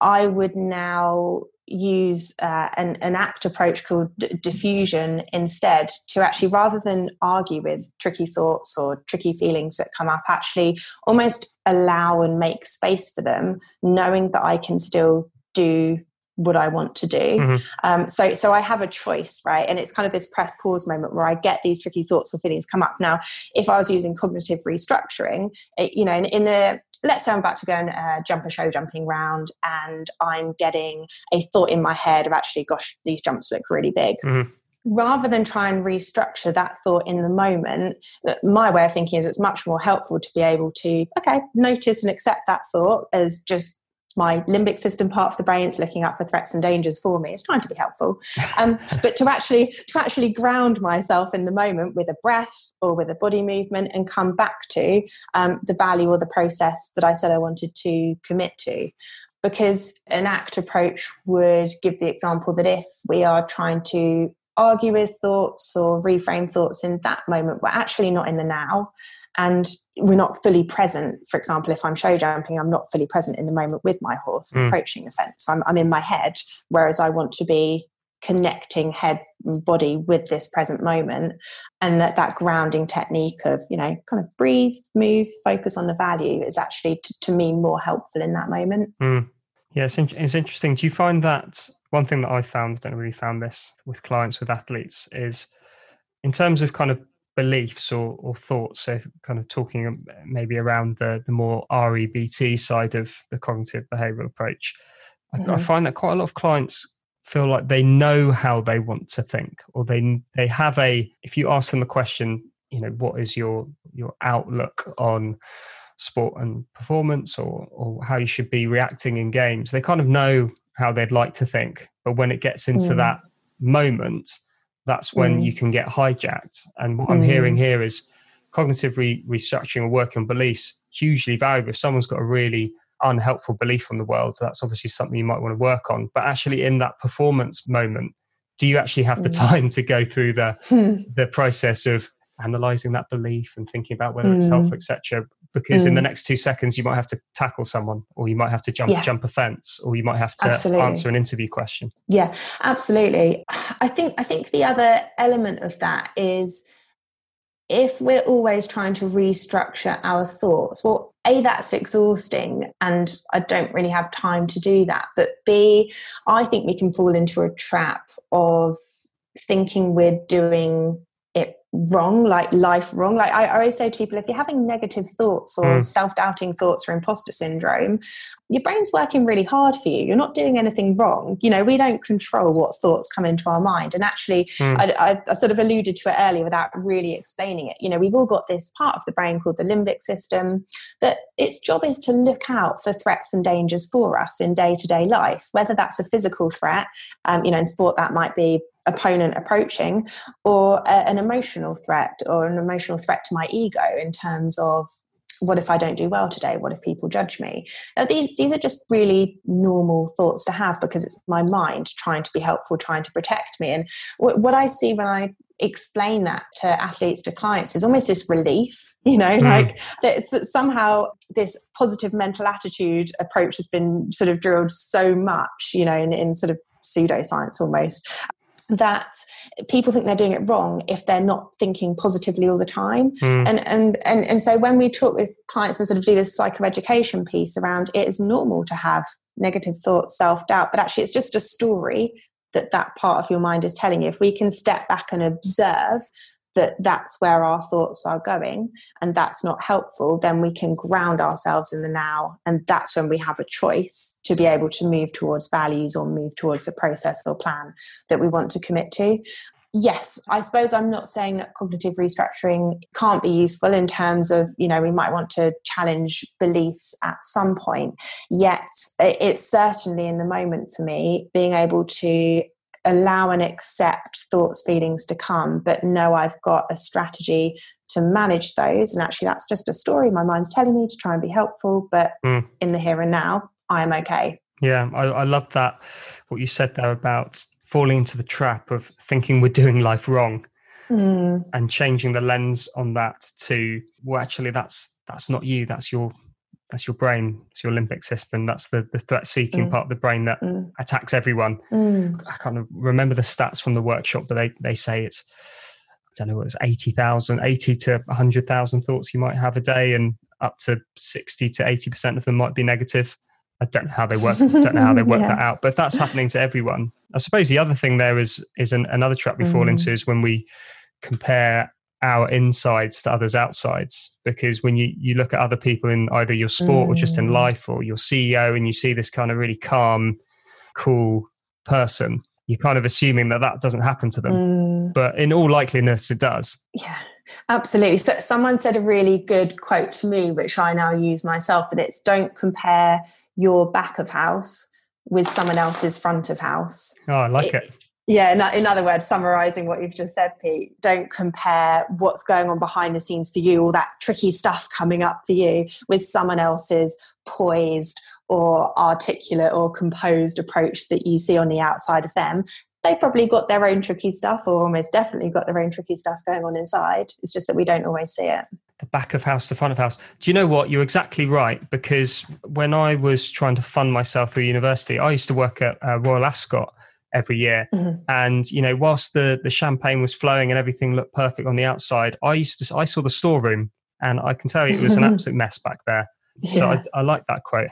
I would now use uh, an, an ACT approach called d- diffusion instead, to actually, rather than argue with tricky thoughts or tricky feelings that come up, actually almost allow and make space for them, knowing that I can still do what I want to do. Mm-hmm. Um, so, so I have a choice, right? And it's kind of this press pause moment where I get these tricky thoughts or feelings come up. Now, if I was using cognitive restructuring, it, you know, in, in the, let's say I'm about to go and uh, jump a show jumping round, and I'm getting a thought in my head of, actually, gosh, these jumps look really big. Mm-hmm. Rather than try and restructure that thought in the moment, my way of thinking is it's much more helpful to be able to, okay, notice and accept that thought as just my limbic system part of the brain is looking up for threats and dangers for me. It's trying to be helpful. Um, but to actually to actually ground myself in the moment with a breath or with a body movement, and come back to um, the value or the process that I said I wanted to commit to. Because an ACT approach would give the example that if we are trying to argue with thoughts or reframe thoughts in that moment, we're actually not in the now, and we're not fully present. For example, if I'm show jumping, I'm not fully present in the moment with my horse mm. approaching the fence. I'm, I'm in my head, whereas I want to be connecting head and body with this present moment. And that, that grounding technique of, you know, kind of breathe, move, focus on the value is actually t- to me more helpful in that moment. Mm. Yeah, it's, in- it's interesting. Do you find that one thing that I found, I don't know if you found this with clients, with athletes, is in terms of kind of beliefs or, or thoughts, so kind of talking maybe around the, the more R E B T side of the cognitive behavioural approach, mm-hmm. I, I find that quite a lot of clients feel like they know how they want to think, or they they have a, if you ask them a question, you know, what is your your outlook on sport and performance, or or how you should be reacting in games, they kind of know how they'd like to think, but when it gets into mm. that moment, that's when mm. you can get hijacked. And what mm. I'm hearing here is cognitive re- restructuring of work and beliefs, hugely valuable. If someone's got a really unhelpful belief on the world, that's obviously something you might want to work on. But actually in that performance moment, do you actually have the time to go through the the process of analysing that belief and thinking about whether mm. it's helpful, et cetera? Because mm. in the next two seconds, you might have to tackle someone, or you might have to jump yeah. jump a fence, or you might have to absolutely. answer an interview question. Yeah, absolutely. I think I think the other element of that is, if we're always trying to restructure our thoughts, well, A, that's exhausting and I don't really have time to do that. But B, I think we can fall into a trap of thinking we're doing it wrong, like life wrong. Like I always say to people, if you're having negative thoughts or mm. self-doubting thoughts or imposter syndrome, your brain's working really hard for you. You're not doing anything wrong. You know, we don't control what thoughts come into our mind. And actually, mm. I, I, I sort of alluded to it earlier without really explaining it. You know, we've all got this part of the brain called the limbic system that its job is to look out for threats and dangers for us in day-to-day life, whether that's a physical threat, um, you know, in sport that might be opponent approaching, or a, an emotional threat, or an emotional threat to my ego in terms of, what if I don't do well today? What if people judge me? Now, these these are just really normal thoughts to have, because it's my mind trying to be helpful, trying to protect me. And what, what I see when I explain that to athletes, to clients, is almost this relief, you know, mm. like that somehow this positive mental attitude approach has been sort of drilled so much, you know, in, in sort of pseudoscience almost, that people think they're doing it wrong if they're not thinking positively all the time. Mm. And, and and and so when we talk with clients and sort of do this psychoeducation piece around, it is normal to have negative thoughts, self-doubt, but actually it's just a story that that part of your mind is telling you. If we can step back and observe that that's where our thoughts are going and that's not helpful, then we can ground ourselves in the now, and that's when we have a choice to be able to move towards values or move towards a process or plan that we want to commit to. Yes, I suppose I'm not saying that cognitive restructuring can't be useful in terms of, you know, we might want to challenge beliefs at some point, yet it's certainly in the moment for me being able to allow and accept thoughts, feelings to come, but know I've got a strategy to manage those. And actually that's just a story my mind's telling me to try and be helpful, but mm. in the here and now, I am okay. Yeah, I, I love that, what you said there about falling into the trap of thinking we're doing life wrong mm. and changing the lens on that to, well, actually that's that's not you, that's your That's your brain. It's your limbic system. That's the, the threat-seeking mm. part of the brain that mm. attacks everyone. Mm. I can't remember the stats from the workshop, but they, they say it's, I don't know, what it's eighty thousand, eighty to one hundred thousand thoughts you might have a day, and up to sixty to eighty percent of them might be negative. I don't know how they work, don't know how they work yeah. that out. But if that's happening to everyone, I suppose the other thing there is, is an, another trap we mm. fall into is when we compare our insides to others' outsides, because when you, you look at other people in either your sport mm. or just in life, or your C E O, and you see this kind of really calm, cool person, you're kind of assuming that that doesn't happen to them. Mm. But in all likeliness, it does. Yeah, absolutely. So someone said a really good quote to me, which I now use myself, and it's, don't compare your back of house with someone else's front of house. Oh, I like it. it. Yeah, in other words, summarising what you've just said, Pete, don't compare what's going on behind the scenes for you, all that tricky stuff coming up for you, with someone else's poised or articulate or composed approach that you see on the outside of them. They've probably got their own tricky stuff, or almost definitely got their own tricky stuff going on inside. It's just that we don't always see it. The back of house, the front of house. Do you know what? You're exactly right, because when I was trying to fund myself through university, I used to work at uh, Royal Ascot every year. Mm-hmm. And, you know, whilst the, the champagne was flowing and everything looked perfect on the outside, I used to, I saw the storeroom, and I can tell you it was an absolute mess back there. Yeah. So I, I like that quote.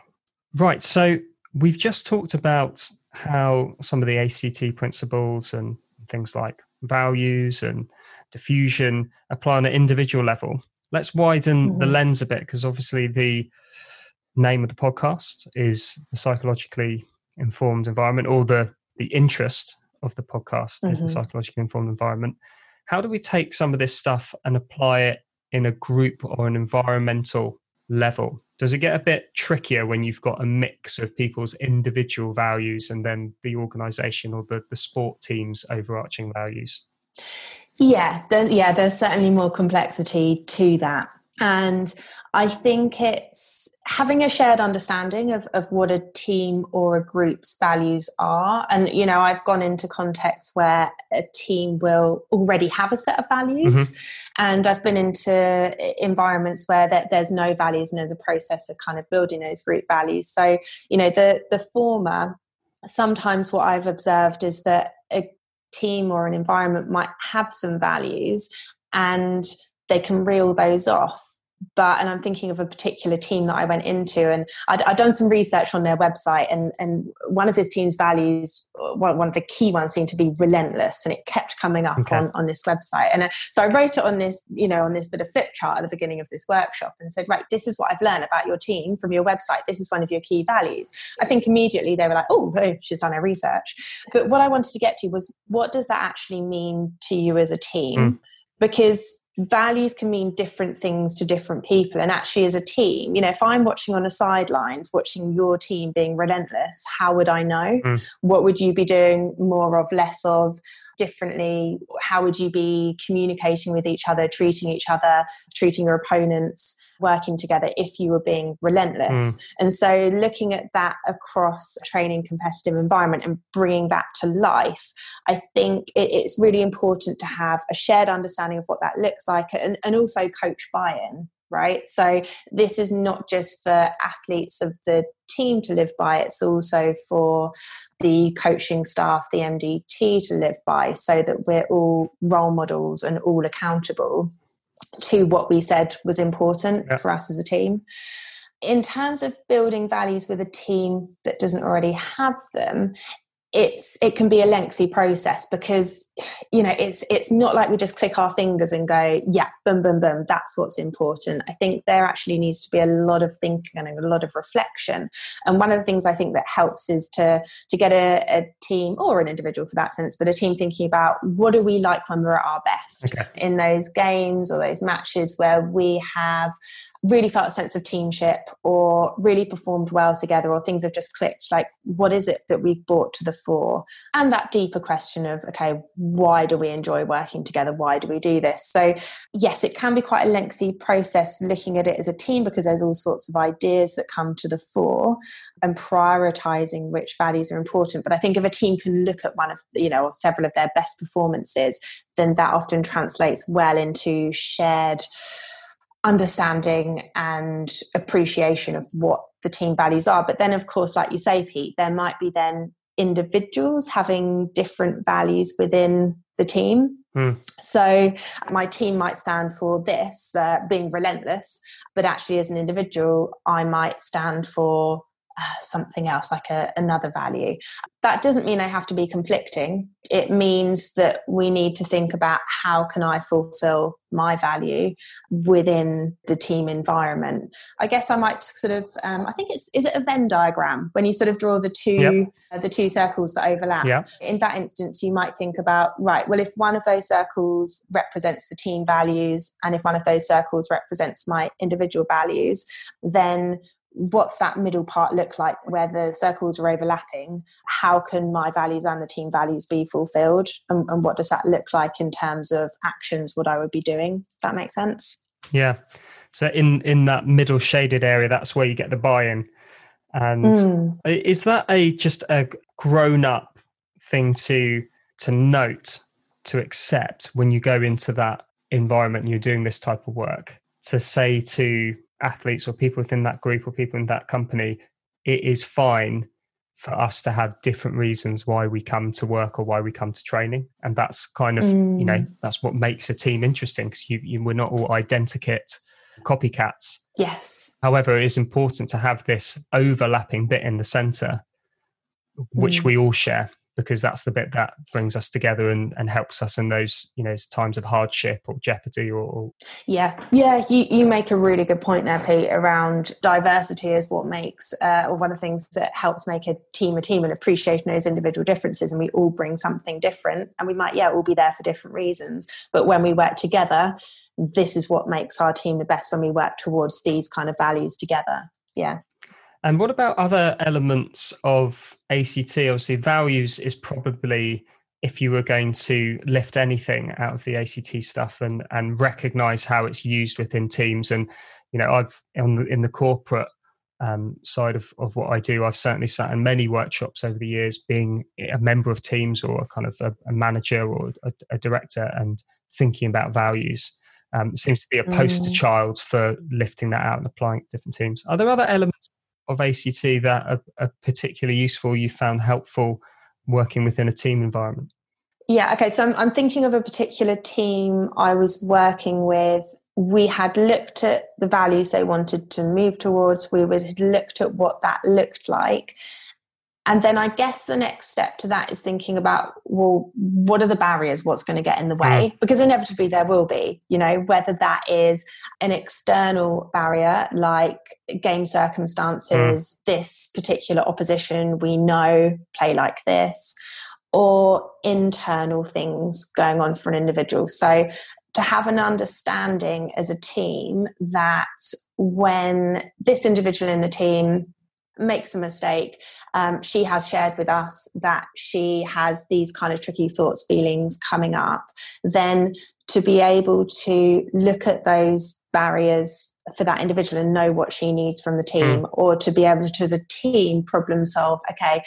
Right. So we've just talked about how some of the A C T principles and things like values and diffusion apply on an individual level. Let's widen mm-hmm. the lens a bit, because obviously the name of the podcast is the psychologically informed environment, or the the interest of the podcast mm-hmm. is the psychologically informed environment. How do we take some of this stuff and apply it in a group or an environmental level? Does it get a bit trickier when you've got a mix of people's individual values and then the organization or the, the sport team's overarching values? Yeah, there's, yeah, there's certainly more complexity to that. And I think it's having a shared understanding of, of what a team or a group's values are. And, you know, I've gone into contexts where a team will already have a set of values. Mm-hmm. And I've been into environments where there, there's no values and there's a process of kind of building those group values. So, you know, the, the former, sometimes what I've observed is that a team or an environment might have some values and they can reel those off. But, and I'm thinking of a particular team that I went into, and I'd, I'd done some research on their website, and, and one of this team's values, one, one of the key ones seemed to be relentless, and it kept coming up okay. on, on this website. And so I wrote it on this, you know, on this bit of flip chart at the beginning of this workshop and said, right, this is what I've learned about your team from your website. This is one of your key values. I think immediately they were like, oh, she's done her research. But what I wanted to get to was, what does that actually mean to you as a team? Mm. Because values can mean different things to different people. And actually as a team, you know, if I'm watching on the sidelines, watching your team being relentless, how would I know? Mm. What would you be doing more of, less of, differently? How would you be communicating with each other, treating each other, treating your opponents, working together if you were being relentless? Mm. And so looking at that across a training competitive environment and bringing that to life, I think it, it's really important to have a shared understanding of what that looks like, and, and also coach buy-in, right? So this is not just for athletes of the team to live by, it's also for the coaching staff, the M D T, to live by, so that we're all role models and all accountable to what we said was important yeah. for us as a team. In terms of building values with a team that doesn't already have them, it's it can be a lengthy process, because, you know, it's it's not like we just click our fingers and go, yeah, boom, boom, boom, that's what's important. I think there actually needs to be a lot of thinking and a lot of reflection. And one of the things I think that helps is to to get a, a team, or an individual for that sense, but a team thinking about what do we like when we're at our best okay. in those games or those matches where we have really felt a sense of teamship or really performed well together, or things have just clicked. Like, what is it that we've brought to the for and that deeper question of, okay, why do we enjoy working together? Why do we do this? So yes, it can be quite a lengthy process looking at it as a team, because there's all sorts of ideas that come to the fore, and prioritizing which values are important. But I think if a team can look at one of, you know, several of their best performances, then that often translates well into shared understanding and appreciation of what the team values are. But then, of course, like you say, Pete, there might be then individuals having different values within the team. Mm. So my team might stand for this, uh, being relentless, but actually as an individual, I might stand for uh, something else, like a, another value. That doesn't mean they have to be conflicting. It means that we need to think about, how can I fulfill my value within the team environment? I guess I might sort of, um, I think it's, is it a Venn diagram when you sort of draw the two, yep. uh, the two circles that overlap? Yep. In that instance, you might think about, right, well, if one of those circles represents the team values, and if one of those circles represents my individual values, then what's that middle part look like where the circles are overlapping? How can my values and the team values be fulfilled? And, and what does that look like in terms of actions, what I would be doing? Does that make sense? Yeah. So in, in that middle shaded area, that's where you get the buy-in. And mm. is that a just a grown-up thing to to note, to accept when you go into that environment and you're doing this type of work, to say to athletes or people within that group or people in that company, it is fine for us to have different reasons why we come to work or why we come to training? And that's kind of, mm. you know, that's what makes a team interesting, because you, you we're not all identikit copycats. Yes. However, it is important to have this overlapping bit in the center, which mm. we all share, because that's the bit that brings us together and, and helps us in those, you know, times of hardship or jeopardy or, or... Yeah. Yeah. You, you make a really good point there, Pete, around diversity is what makes, uh, or one of the things that helps make a team a team, and appreciating those individual differences. And we all bring something different, and we might, yeah, all be there for different reasons. But when we work together, this is what makes our team the best, when we work towards these kind of values together. Yeah. And what about other elements of A C T? Obviously, values is probably if you were going to lift anything out of the A C T stuff and and recognise how it's used within teams. And, you know, I've on the, in the corporate um, side of, of what I do, I've certainly sat in many workshops over the years being a member of teams or a kind of a, a manager or a, a director and thinking about values. Um, it seems to be a poster mm. child for lifting that out and applying it to different teams. Are there other elements of A C T that are, are particularly useful, you found helpful working within a team environment? Yeah, okay. So I'm, I'm thinking of a particular team I was working with. We had looked at the values they wanted to move towards. We had looked at what that looked like. And then I guess the next step to that is thinking about, well, what are the barriers? What's going to get in the way? Because inevitably there will be, you know, whether that is an external barrier like game circumstances, mm. this particular opposition we know play like this, or internal things going on for an individual. So to have an understanding as a team that when this individual in the team makes a mistake, um, she has shared with us that she has these kind of tricky thoughts, feelings coming up, then to be able to look at those barriers for that individual and know what she needs from the team, or to be able to, as a team, problem solve, okay,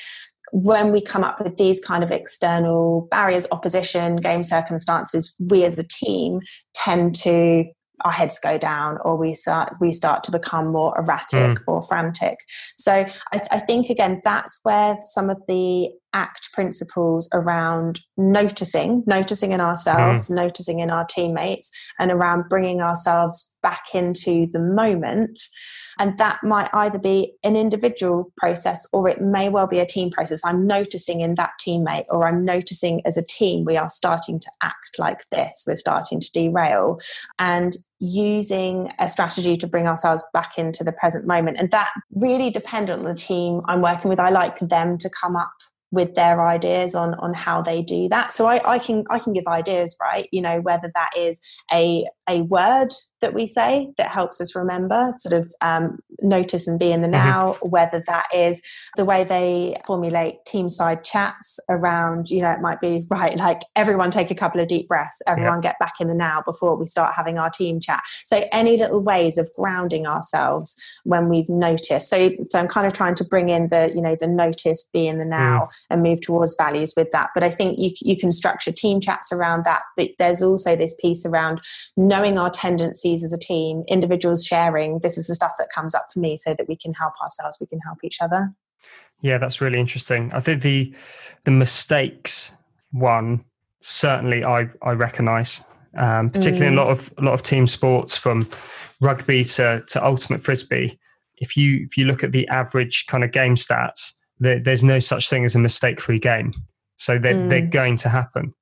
when we come up with these kind of external barriers, opposition, game circumstances, we as a team tend to, our heads go down, or we start we start to become more erratic mm. or frantic. So I, th- I think, again, that's where some of the ACT principles around noticing, noticing in ourselves, mm. noticing in our teammates, and around bringing ourselves back into the moment. And that might either be an individual process, or it may well be a team process. I'm noticing in that teammate, or I'm noticing as a team, we are starting to act like this. We're starting to derail, and using a strategy to bring ourselves back into the present moment. And that really depends on the team I'm working with. I like them to come up with their ideas on, on how they do that. So I, I can I can give ideas, right? You know, whether that is a a word that we say that helps us remember, sort of um, notice and be in the now, mm-hmm. whether that is the way they formulate team side chats around, you know, it might be, right, like everyone take a couple of deep breaths, everyone yeah. get back in the now before we start having our team chat. So any little ways of grounding ourselves when we've noticed. So, so I'm kind of trying to bring in the, you know, the notice, be in the now, mm. and move towards values with that. But I think you you can structure team chats around that. But there's also this piece around knowing our tendencies as a team, individuals sharing, this is the stuff that comes up for me, so that we can help ourselves, we can help each other. Yeah, that's really interesting. I think the the mistakes one, certainly I I recognise, um, particularly mm. in a lot of a lot of team sports, from rugby to to ultimate frisbee. If you if you look at the average kind of game stats, there's no such thing as a mistake-free game, so they're, mm. they're going to happen.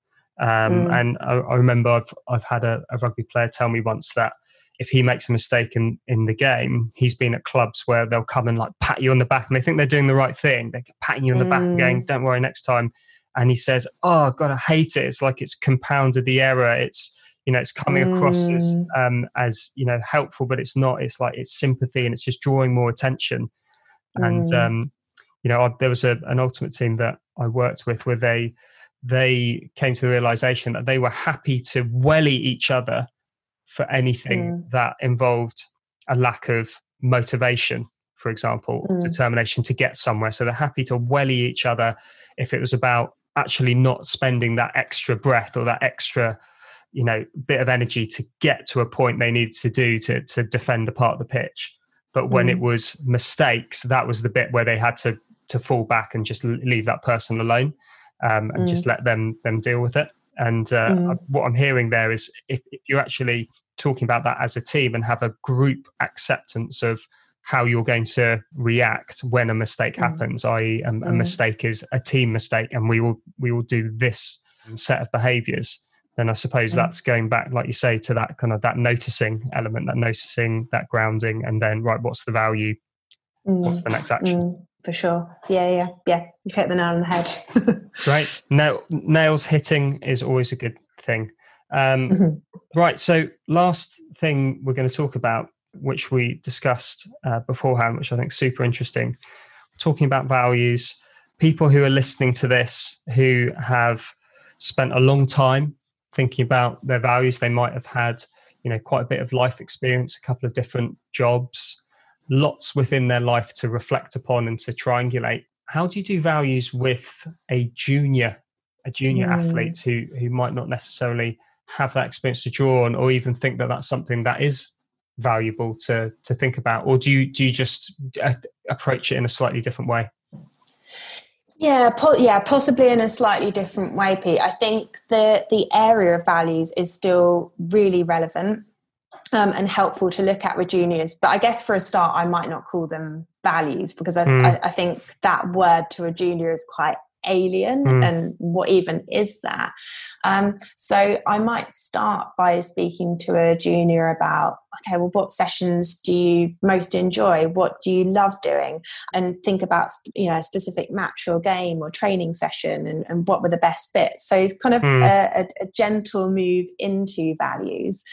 Um, mm. And I, I remember I've I've had a, a rugby player tell me once that if he makes a mistake in, in the game, he's been at clubs where they'll come and like pat you on the back, and they think they're doing the right thing. They're patting you on the mm. back and going, "Don't worry, next time." And he says, "Oh God, I hate it. It's like it's compounded the error. It's you know, it's coming mm. across as um, as you know helpful, but it's not. It's like it's sympathy, and it's just drawing more attention." And mm. um, You know, I, there was a, an ultimate team that I worked with where they they came to the realization that they were happy to welly each other for anything mm. that involved a lack of motivation, for example, mm. determination to get somewhere. So they're happy to welly each other if it was about actually not spending that extra breath or that extra, you know, bit of energy to get to a point they needed to do to to defend a part of the pitch. But when mm. it was mistakes, that was the bit where they had to to fall back and just leave that person alone, um, and mm. just let them them deal with it. And uh, mm. what I'm hearing there is if, if you're actually talking about that as a team and have a group acceptance of how you're going to react when a mistake mm. happens, that is, um, mm. a mistake is a team mistake, and we will we will do this set of behaviours. Then I suppose mm. that's going back, like you say, to that kind of that noticing element, that noticing, that grounding, and then right, what's the value? Mm. What's the next action? Mm. For sure. Yeah, yeah, yeah. You've hit the nail on the head. Right. Now, nails hitting is always a good thing. Um, mm-hmm. Right. So last thing we're going to talk about, which we discussed uh, beforehand, which I think is super interesting, talking about values, people who are listening to this who have spent a long time thinking about their values. They might have had, you know, quite a bit of life experience, a couple of different jobs, lots within their life to reflect upon and to triangulate. How do you do values with a junior, a junior mm. athlete who who might not necessarily have that experience to draw on, or even think that that's something that is valuable to to think about? Or do you do you just approach it in a slightly different way? Yeah, po- yeah, possibly in a slightly different way, Pete. I think the the area of values is still really relevant um, and helpful to look at with juniors. But I guess for a start, I might not call them values, because I, mm. I, I think that word to a junior is quite alien, mm. and what even is that? Um, so I might start by speaking to a junior about, okay, well, what sessions do you most enjoy? What do you love doing? And think about, you know, a specific match or game or training session, and, and what were the best bits. So it's kind of mm. a, a, a gentle move into values.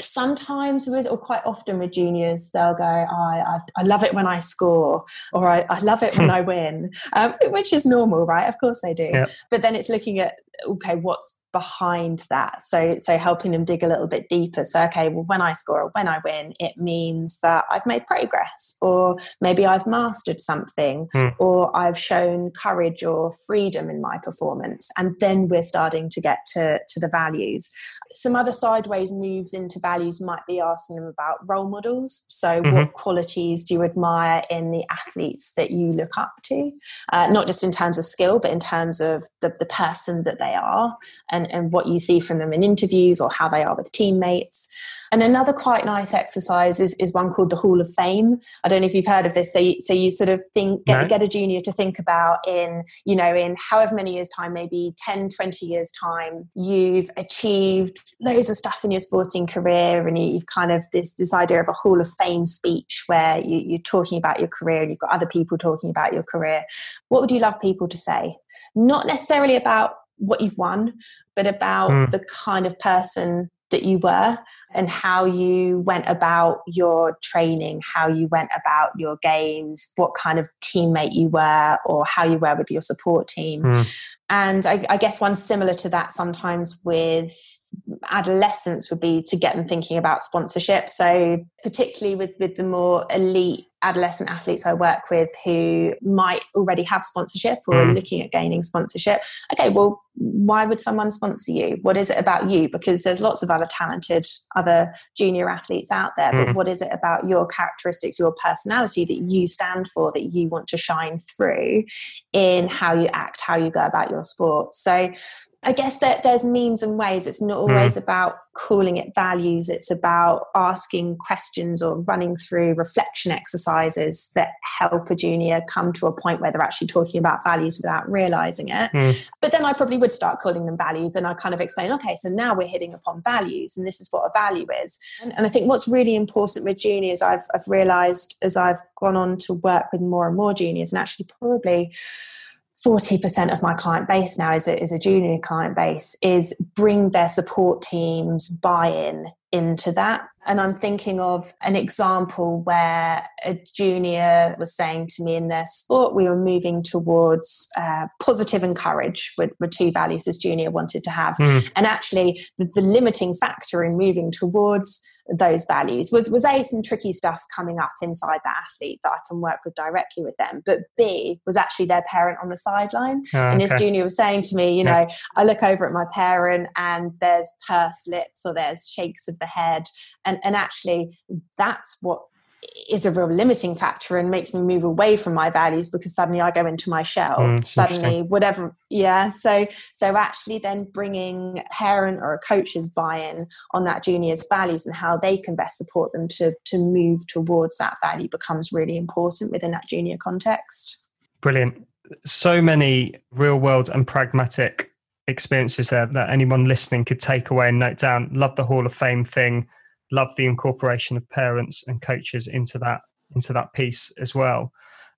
Sometimes with, or quite often with juniors, they'll go, oh, I, I love it when I score, or I, I love it when I win, um, which is normal, right? Of course they do. Yep. But then it's looking at, okay, what's behind that? So so helping them dig a little bit deeper. So, okay, well, when I score or when I win, it means that I've made progress, or maybe I've mastered something, mm. or I've shown courage or freedom in my performance. And then we're starting to get to, to the values. Some other sideways moves into values might be asking them about role models. So mm-hmm. what qualities do you admire in the athletes that you look up to? Uh, not just in terms of skill, but in terms of the, the person that they are, and, and what you see from them in interviews, or how they are with teammates. And another quite nice exercise is, is one called the Hall of Fame. I don't know if you've heard of this. So you, so you sort of think, get, no. get a junior to think about in, you know, in however many years time, maybe ten, twenty years time, you've achieved loads of stuff in your sporting career, and you, you've kind of this, this idea of a Hall of Fame speech where you, you're talking about your career, and you've got other people talking about your career. What would you love people to say? Not necessarily about what you've won, but about mm. the kind of person that you were, and how you went about your training, how you went about your games, what kind of teammate you were, or how you were with your support team. Mm. And I, I guess one similar to that sometimes with adolescents would be to get them thinking about sponsorship. So particularly with, with the more elite adolescent athletes I work with who might already have sponsorship or mm. are looking at gaining sponsorship. Okay, well, why would someone sponsor you? What is it about you? Because there's lots of other talented other junior athletes out there, mm. but what is it about your characteristics, your personality that you stand for, that you want to shine through in how you act, how you go about your sport? So I guess that there's means and ways. It's not always mm. about calling it values. It's about asking questions or running through reflection exercises that help a junior come to a point where they're actually talking about values without realizing it. Mm. But then I probably would start calling them values, and I kind of explain, okay, so now we're hitting upon values, and this is what a value is. And, and I think what's really important with juniors, I've, I've realized as I've gone on to work with more and more juniors, and actually probably forty percent of my client base now is a, is a junior client base, is bring their support teams buy-in into that. And I'm thinking of an example where a junior was saying to me in their sport, we were moving towards uh, positive and courage were, were two values this junior wanted to have. Mm. And actually the, the limiting factor in moving towards those values was, was A, some tricky stuff coming up inside that athlete that I can work with directly with them, but B, was actually their parent on the sideline. Oh, and okay. This junior was saying to me, you know, yeah. I look over at my parent and there's pursed lips or there's shakes of the head. And And, and actually, that's what is a real limiting factor and makes me move away from my values, because suddenly I go into my shell. Mm, suddenly, whatever. Yeah. So, so actually then bringing a parent or a coach's buy-in on that junior's values and how they can best support them to, to move towards that value becomes really important within that junior context. Brilliant. So many real world and pragmatic experiences there that anyone listening could take away and note down. Love the Hall of Fame thing. Love the incorporation of parents and coaches into that into that piece as well.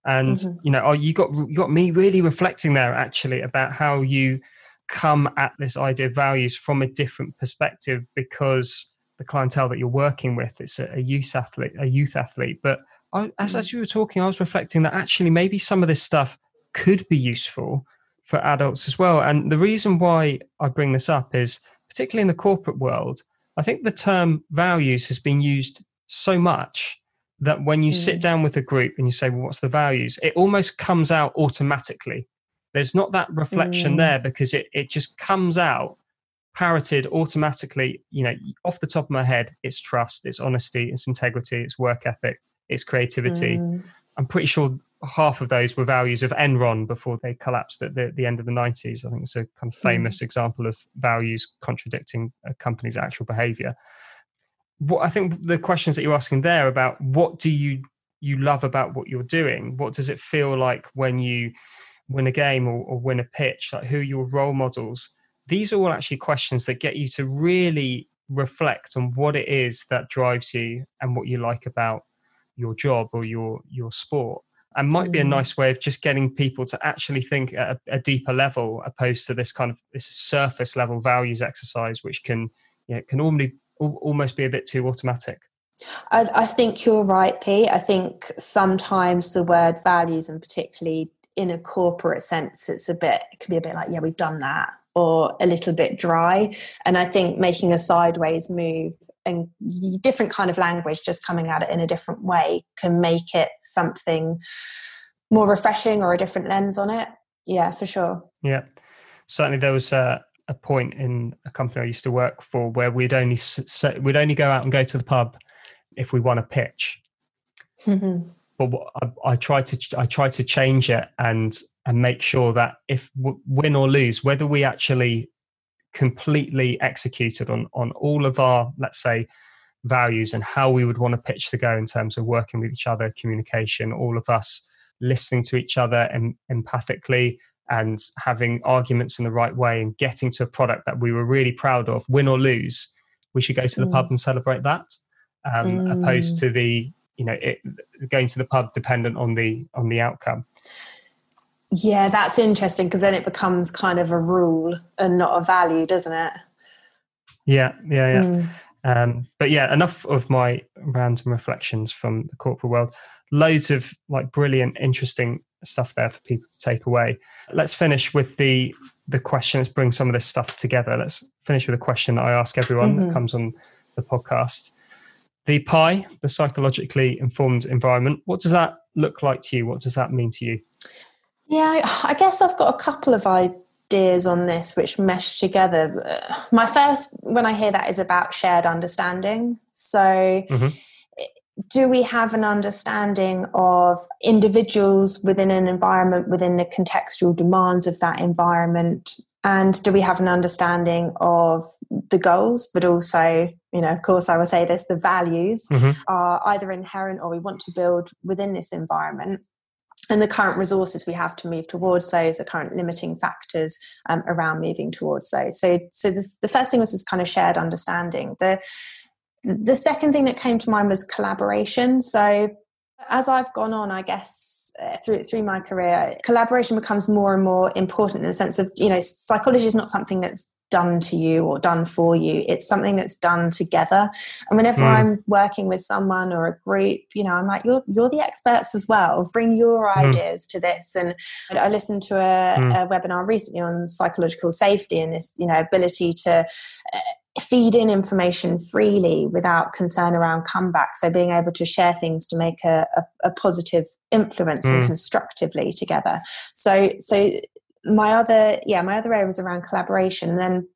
And, mm-hmm. you know, oh, you got you got me really reflecting there, actually, about how you come at this idea of values from a different perspective, because the clientele that you're working with, it's a, a youth athlete, a youth athlete. But I, as, as you were talking, I was reflecting that actually maybe some of this stuff could be useful for adults as well. And the reason why I bring this up is, particularly in the corporate world, I think the term values has been used so much that when you mm. sit down with a group and you say, well, what's the values? It almost comes out automatically. There's not that reflection mm. there, because it, it just comes out parroted automatically. You know, off the top of my head, it's trust, it's honesty, it's integrity, it's work ethic, it's creativity. Mm. I'm pretty sure half of those were values of Enron before they collapsed at the, the end of the nineties. I think it's a kind of famous mm. example of values contradicting a company's actual behavior. What I think the questions that you're asking there about what do you you love about what you're doing? What does it feel like when you win a game or, or win a pitch? Like, who are your role models? These are all actually questions that get you to really reflect on what it is that drives you and what you like about your job or your your sport. And might be a nice way of just getting people to actually think at a, a deeper level, opposed to this kind of this surface level values exercise, which can, you know, can normally almost be a bit too automatic. I, I think you're right, Pete. I think sometimes the word values, and particularly in a corporate sense, it's a bit, it can be a bit like, yeah, we've done that, or a little bit dry. And I think making a sideways move and different kind of language, just coming at it in a different way, can make it something more refreshing or a different lens on it. Yeah, for sure. Yeah, certainly. There was a, a point in a company I used to work for where we'd only so we'd only go out and go to the pub if we won a pitch. Mm-hmm. But what, I, I tried to I tried to change it and and make sure that if win or lose, whether we actually completely executed on on all of our, let's say, values and how we would want to pitch to go in terms of working with each other, communication, all of us listening to each other and empathically and having arguments in the right way and getting to a product that we were really proud of, win or lose, we should go to the mm. pub and celebrate that, um, mm. opposed to the, you know, it, going to the pub dependent on the on the outcome. Yeah, that's interesting, because then it becomes kind of a rule and not a value, doesn't it? Yeah, yeah, yeah. Mm. Um, but yeah, enough of my random reflections from the corporate world. Loads of like brilliant, interesting stuff there for people to take away. Let's finish with the the question. Let's bring some of this stuff together. Let's finish with a question that I ask everyone mm-hmm. that comes on the podcast. The P I, the psychologically informed environment, what does that look like to you? What does that mean to you? Yeah, I guess I've got a couple of ideas on this which mesh together. My first, when I hear that, is about shared understanding. So mm-hmm. do we have an understanding of individuals within an environment, within the contextual demands of that environment? And do we have an understanding of the goals, but also, you know, of course I will say this, the values mm-hmm. are either inherent or we want to build within this environment? And the current resources we have to move towards those, the current limiting factors um, around moving towards those. So, so the, the first thing was this kind of shared understanding. The the second thing that came to mind was collaboration. So, as I've gone on, I guess uh, through through my career, collaboration becomes more and more important in the sense of, you know, psychology is not something that's done to you or done for you. It's something that's done together. And whenever mm. I'm working with someone or a group, you know, I'm like, you're you're the experts as well. Bring your mm. ideas to this. And I listened to a, mm. a webinar recently on psychological safety and this, you know, ability to uh, feed in information freely without concern around comeback. So being able to share things to make a, a, a positive influence mm. and constructively together. So, so, My other, yeah, my other area was around collaboration. And then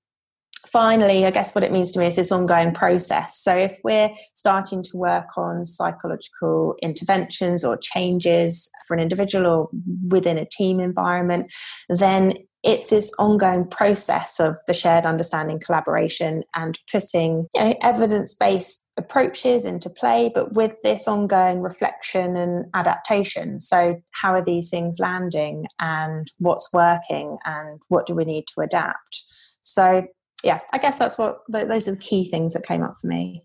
finally, I guess what it means to me is this ongoing process. So if we're starting to work on psychological interventions or changes for an individual or within a team environment, then it's this ongoing process of the shared understanding, collaboration, and putting, you know, evidence-based approaches into play, but with this ongoing reflection and adaptation. So how are these things landing and what's working and what do we need to adapt? So, yeah, I guess that's what those are the key things that came up for me.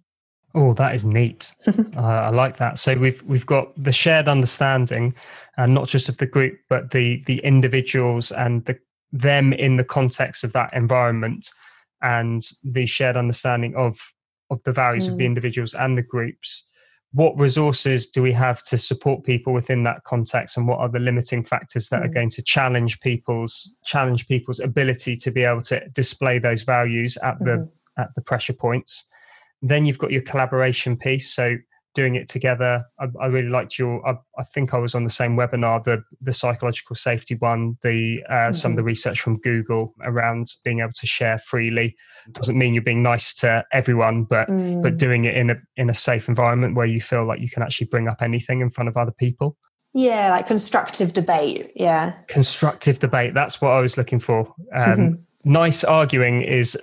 Oh, that is neat. uh, I like that. So we've we've got the shared understanding, and uh, not just of the group, but the the individuals and the them in the context of that environment, and the shared understanding of of the values mm. of the individuals and the groups. what resources do we have to support people within that context, and what are the limiting factors that mm. are going to challenge people's challenge people's ability to be able to display those values at mm. the at the pressure points? Then you've got your collaboration piece, so doing it together. I, I really liked your. I, I think I was on the same webinar, the the psychological safety one. The uh, mm-hmm. some of the research from Google around being able to share freely. It doesn't mean you're being nice to everyone, but mm. but doing it in a in a safe environment where you feel like you can actually bring up anything in front of other people. Yeah, like constructive debate. Yeah, constructive debate. That's what I was looking for. Um, nice arguing is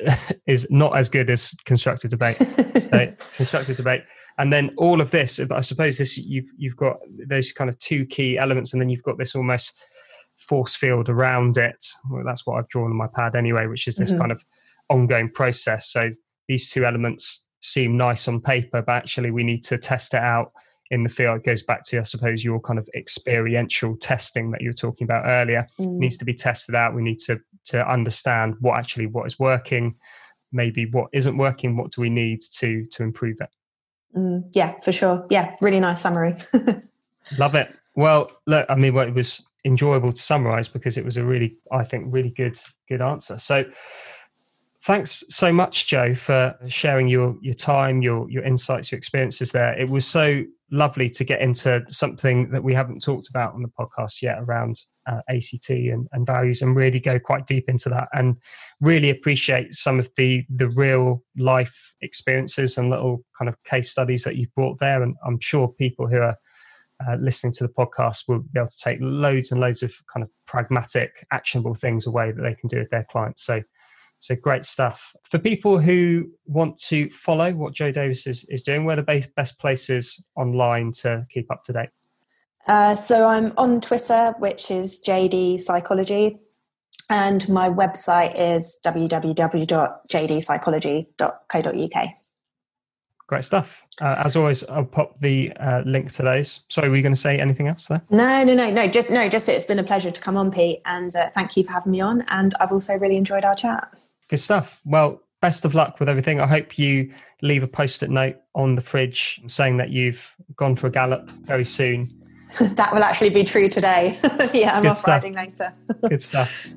is not as good as constructive debate. So constructive debate. And then all of this, I suppose this you've you've got those kind of two key elements, and then you've got this almost force field around it. Well, that's what I've drawn on my pad anyway, which is this mm-hmm. kind of ongoing process. So these two elements seem nice on paper, but actually we need to test it out in the field. It goes back to, I suppose, your kind of experiential testing that you were talking about earlier. Mm-hmm. It needs to be tested out. We need to to understand what actually what is working, maybe what isn't working, what do we need to to improve it. Mm, yeah, for sure. Yeah, really nice summary. Love it. Well, look, I mean, well, it was enjoyable to summarise because it was a really, I think, really good, good answer. So thanks so much, Joe, for sharing your your time, your your insights, your experiences there. It was so lovely to get into something that we haven't talked about on the podcast yet around uh, A C T and, and values, and really go quite deep into that, and really appreciate some of the the real life experiences and little kind of case studies that you've brought there. And I'm sure people who are uh, listening to the podcast will be able to take loads and loads of kind of pragmatic, actionable things away that they can do with their clients. So So great stuff. For people who want to follow what Joe Davis is, is doing, where are the best places online to keep up to date? Uh, so I'm on Twitter, which is J D Psychology. And my website is w w w dot j d psychology dot co dot u k. Great stuff. Uh, as always, I'll pop the uh, link to those. Sorry, were you going to say anything else there? No, no, no, no. Just no. Just it's been a pleasure to come on, Pete. And uh, thank you for having me on. And I've also really enjoyed our chat. Good stuff. Well, best of luck with everything. I hope you leave a post-it note on the fridge saying that you've gone for a gallop very soon. That will actually be true today. Yeah, I'm Good off stuff. riding later. Good stuff.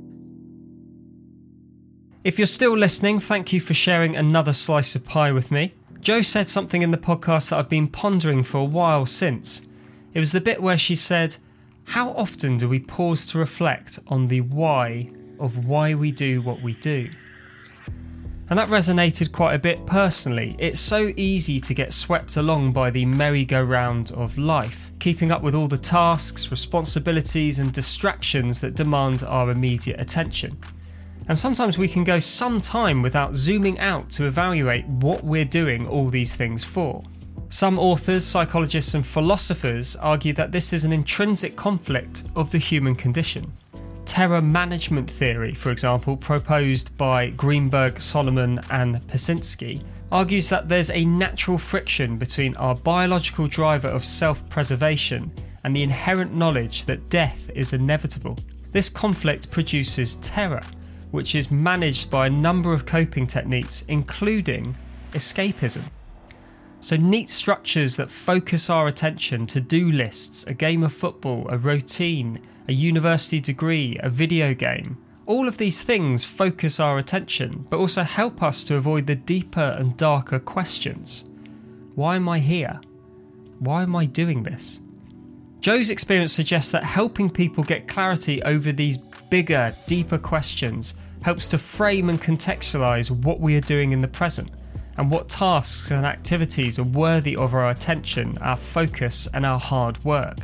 If you're still listening, thank you for sharing another slice of pie with me. Joe said something in the podcast that I've been pondering for a while since. It was the bit where she said, "How often do we pause to reflect on the why of why we do what we do?" And that resonated quite a bit personally. It's so easy to get swept along by the merry-go-round of life, keeping up with all the tasks, responsibilities, and distractions that demand our immediate attention. And sometimes we can go some time without zooming out to evaluate what we're doing all these things for. Some authors, psychologists, and philosophers argue that this is an intrinsic conflict of the human condition. Terror Management Theory, for example, proposed by Greenberg, Solomon, and Pyszczynski, argues that there's a natural friction between our biological driver of self-preservation and the inherent knowledge that death is inevitable. This conflict produces terror, which is managed by a number of coping techniques, including escapism. So neat structures that focus our attention, to-do lists, a game of football, a routine, a university degree, a video game. All of these things focus our attention, but also help us to avoid the deeper and darker questions. Why am I here? Why am I doing this? Joe's experience suggests that helping people get clarity over these bigger, deeper questions helps to frame and contextualise what we are doing in the present, and what tasks and activities are worthy of our attention, our focus, and our hard work.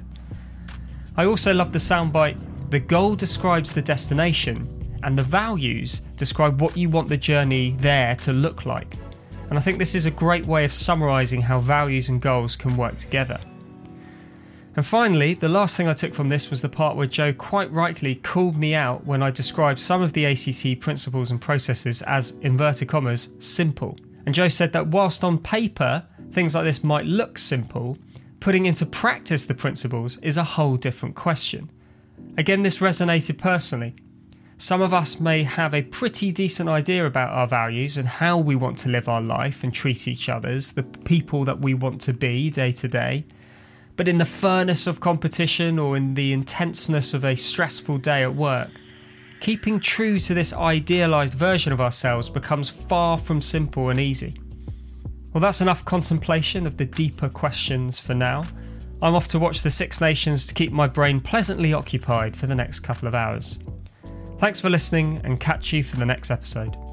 I also love the soundbite, "The goal describes the destination, and the values describe what you want the journey there to look like." And I think this is a great way of summarising how values and goals can work together. And finally, the last thing I took from this was the part where Joe quite rightly called me out when I described some of the A C T principles and processes as, inverted commas, simple. And Joe said that whilst on paper things like this might look simple, putting into practice the principles is a whole different question. Again, this resonated personally. Some of us may have a pretty decent idea about our values and how we want to live our life and treat each others, the people that we want to be day to day. But in the furnace of competition or in the intenseness of a stressful day at work, keeping true to this idealised version of ourselves becomes far from simple and easy. Well, that's enough contemplation of the deeper questions for now. I'm off to watch The Six Nations to keep my brain pleasantly occupied for the next couple of hours. Thanks for listening, and catch you for the next episode.